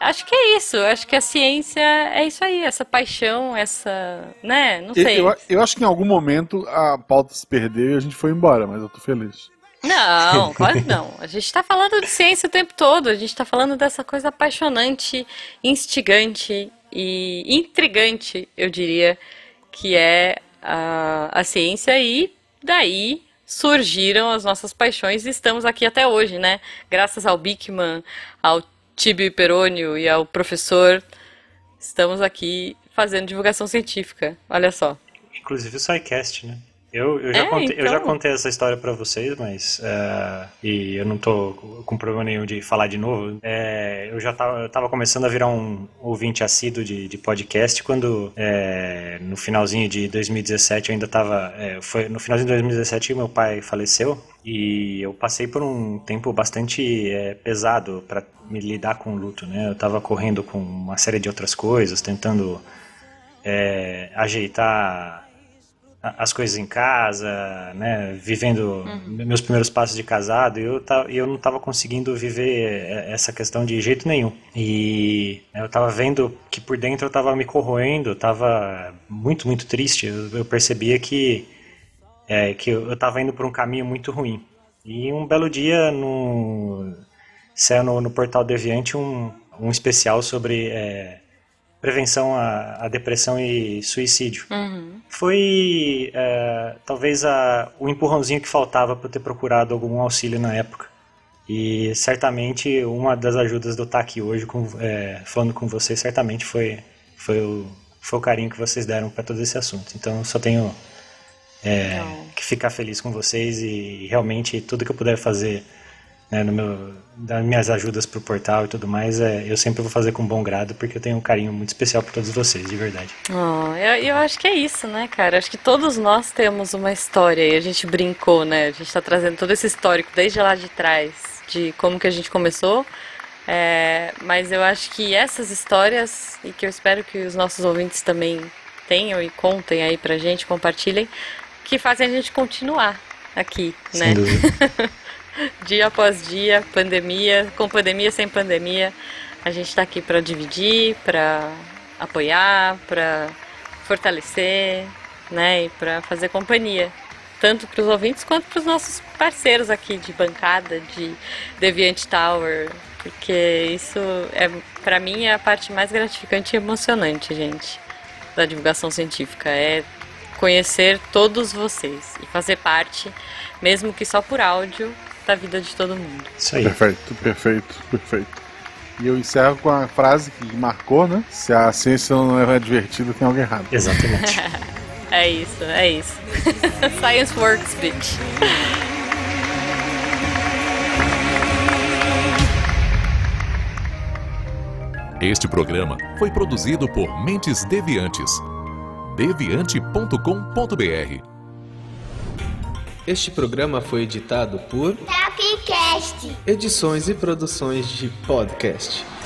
acho que é isso, acho que a ciência é isso aí, essa paixão, essa, né, não sei. Eu, eu, eu acho que em algum momento a pauta se perdeu e a gente foi embora, mas eu tô feliz. Não, claro que não. A gente tá falando de ciência o tempo todo, a gente tá falando dessa coisa apaixonante, instigante e intrigante, eu diria, que é... A, a ciência, e daí surgiram as nossas paixões e estamos aqui até hoje, né? Graças ao Beakman, ao Tibio Perônio e ao professor, estamos aqui fazendo divulgação científica, olha só. Inclusive o SciCast, né? Eu, eu, já, é, contei, então... eu já contei essa história pra vocês, mas... Uh, e eu não tô com problema nenhum de falar de novo. É, eu já tava, eu tava começando a virar um ouvinte assíduo de, de podcast quando, é, no finalzinho de dois mil e dezessete, eu ainda tava... É, foi no finalzinho de dois mil e dezessete meu pai faleceu. E eu passei por um tempo bastante é, pesado pra me lidar com o luto, né? Eu tava correndo com uma série de outras coisas, tentando é, ajeitar... as coisas em casa, né, vivendo uhum. meus primeiros passos de casado, e eu, eu não estava conseguindo viver essa questão de jeito nenhum. E eu estava vendo que por dentro eu estava me corroendo, estava muito, muito triste. Eu, eu percebia que, é, que eu estava indo por um caminho muito ruim. E um belo dia, no, no, no Portal Deviante, um, um especial sobre... É, prevenção à, à depressão e suicídio. Uhum. Foi é, talvez a, o empurrãozinho que faltava para eu ter procurado algum auxílio na época. E certamente uma das ajudas do estar aqui hoje com, é, falando com vocês certamente foi, foi, o, foi o carinho que vocês deram para todo esse assunto. Então eu só tenho é, que ficar feliz com vocês e realmente tudo que eu puder fazer... Né, no meu, das minhas ajudas pro portal e tudo mais, é, eu sempre vou fazer com bom grado, porque eu tenho um carinho muito especial por todos vocês, de verdade. Oh, eu, eu acho que é isso, né, cara? Acho que todos nós temos uma história e a gente brincou, né? A gente tá trazendo todo esse histórico desde lá de trás, de como que a gente começou. É, mas eu acho que essas histórias, e que eu espero que os nossos ouvintes também tenham e contem aí pra gente, compartilhem, que fazem a gente continuar aqui, né? Sem dúvida. Dia após dia, pandemia, com pandemia, sem pandemia, a gente está aqui para dividir, para apoiar, para fortalecer, né, e para fazer companhia, tanto para os ouvintes quanto para os nossos parceiros aqui de bancada, de Deviant Tower, porque isso, é, para mim, é a parte mais gratificante e emocionante, gente, da divulgação científica, é conhecer todos vocês e fazer parte, mesmo que só por áudio, da vida de todo mundo. Isso aí. Perfeito, perfeito, perfeito. E eu encerro com a frase que marcou, né? Se a ciência não é divertida, tem algo errado. Exatamente. É isso, é isso. Science works, bitch. Este programa foi produzido por Mentes Deviantes. deviante ponto com ponto br. Este programa foi editado por SciCast. Edições e produções de podcast.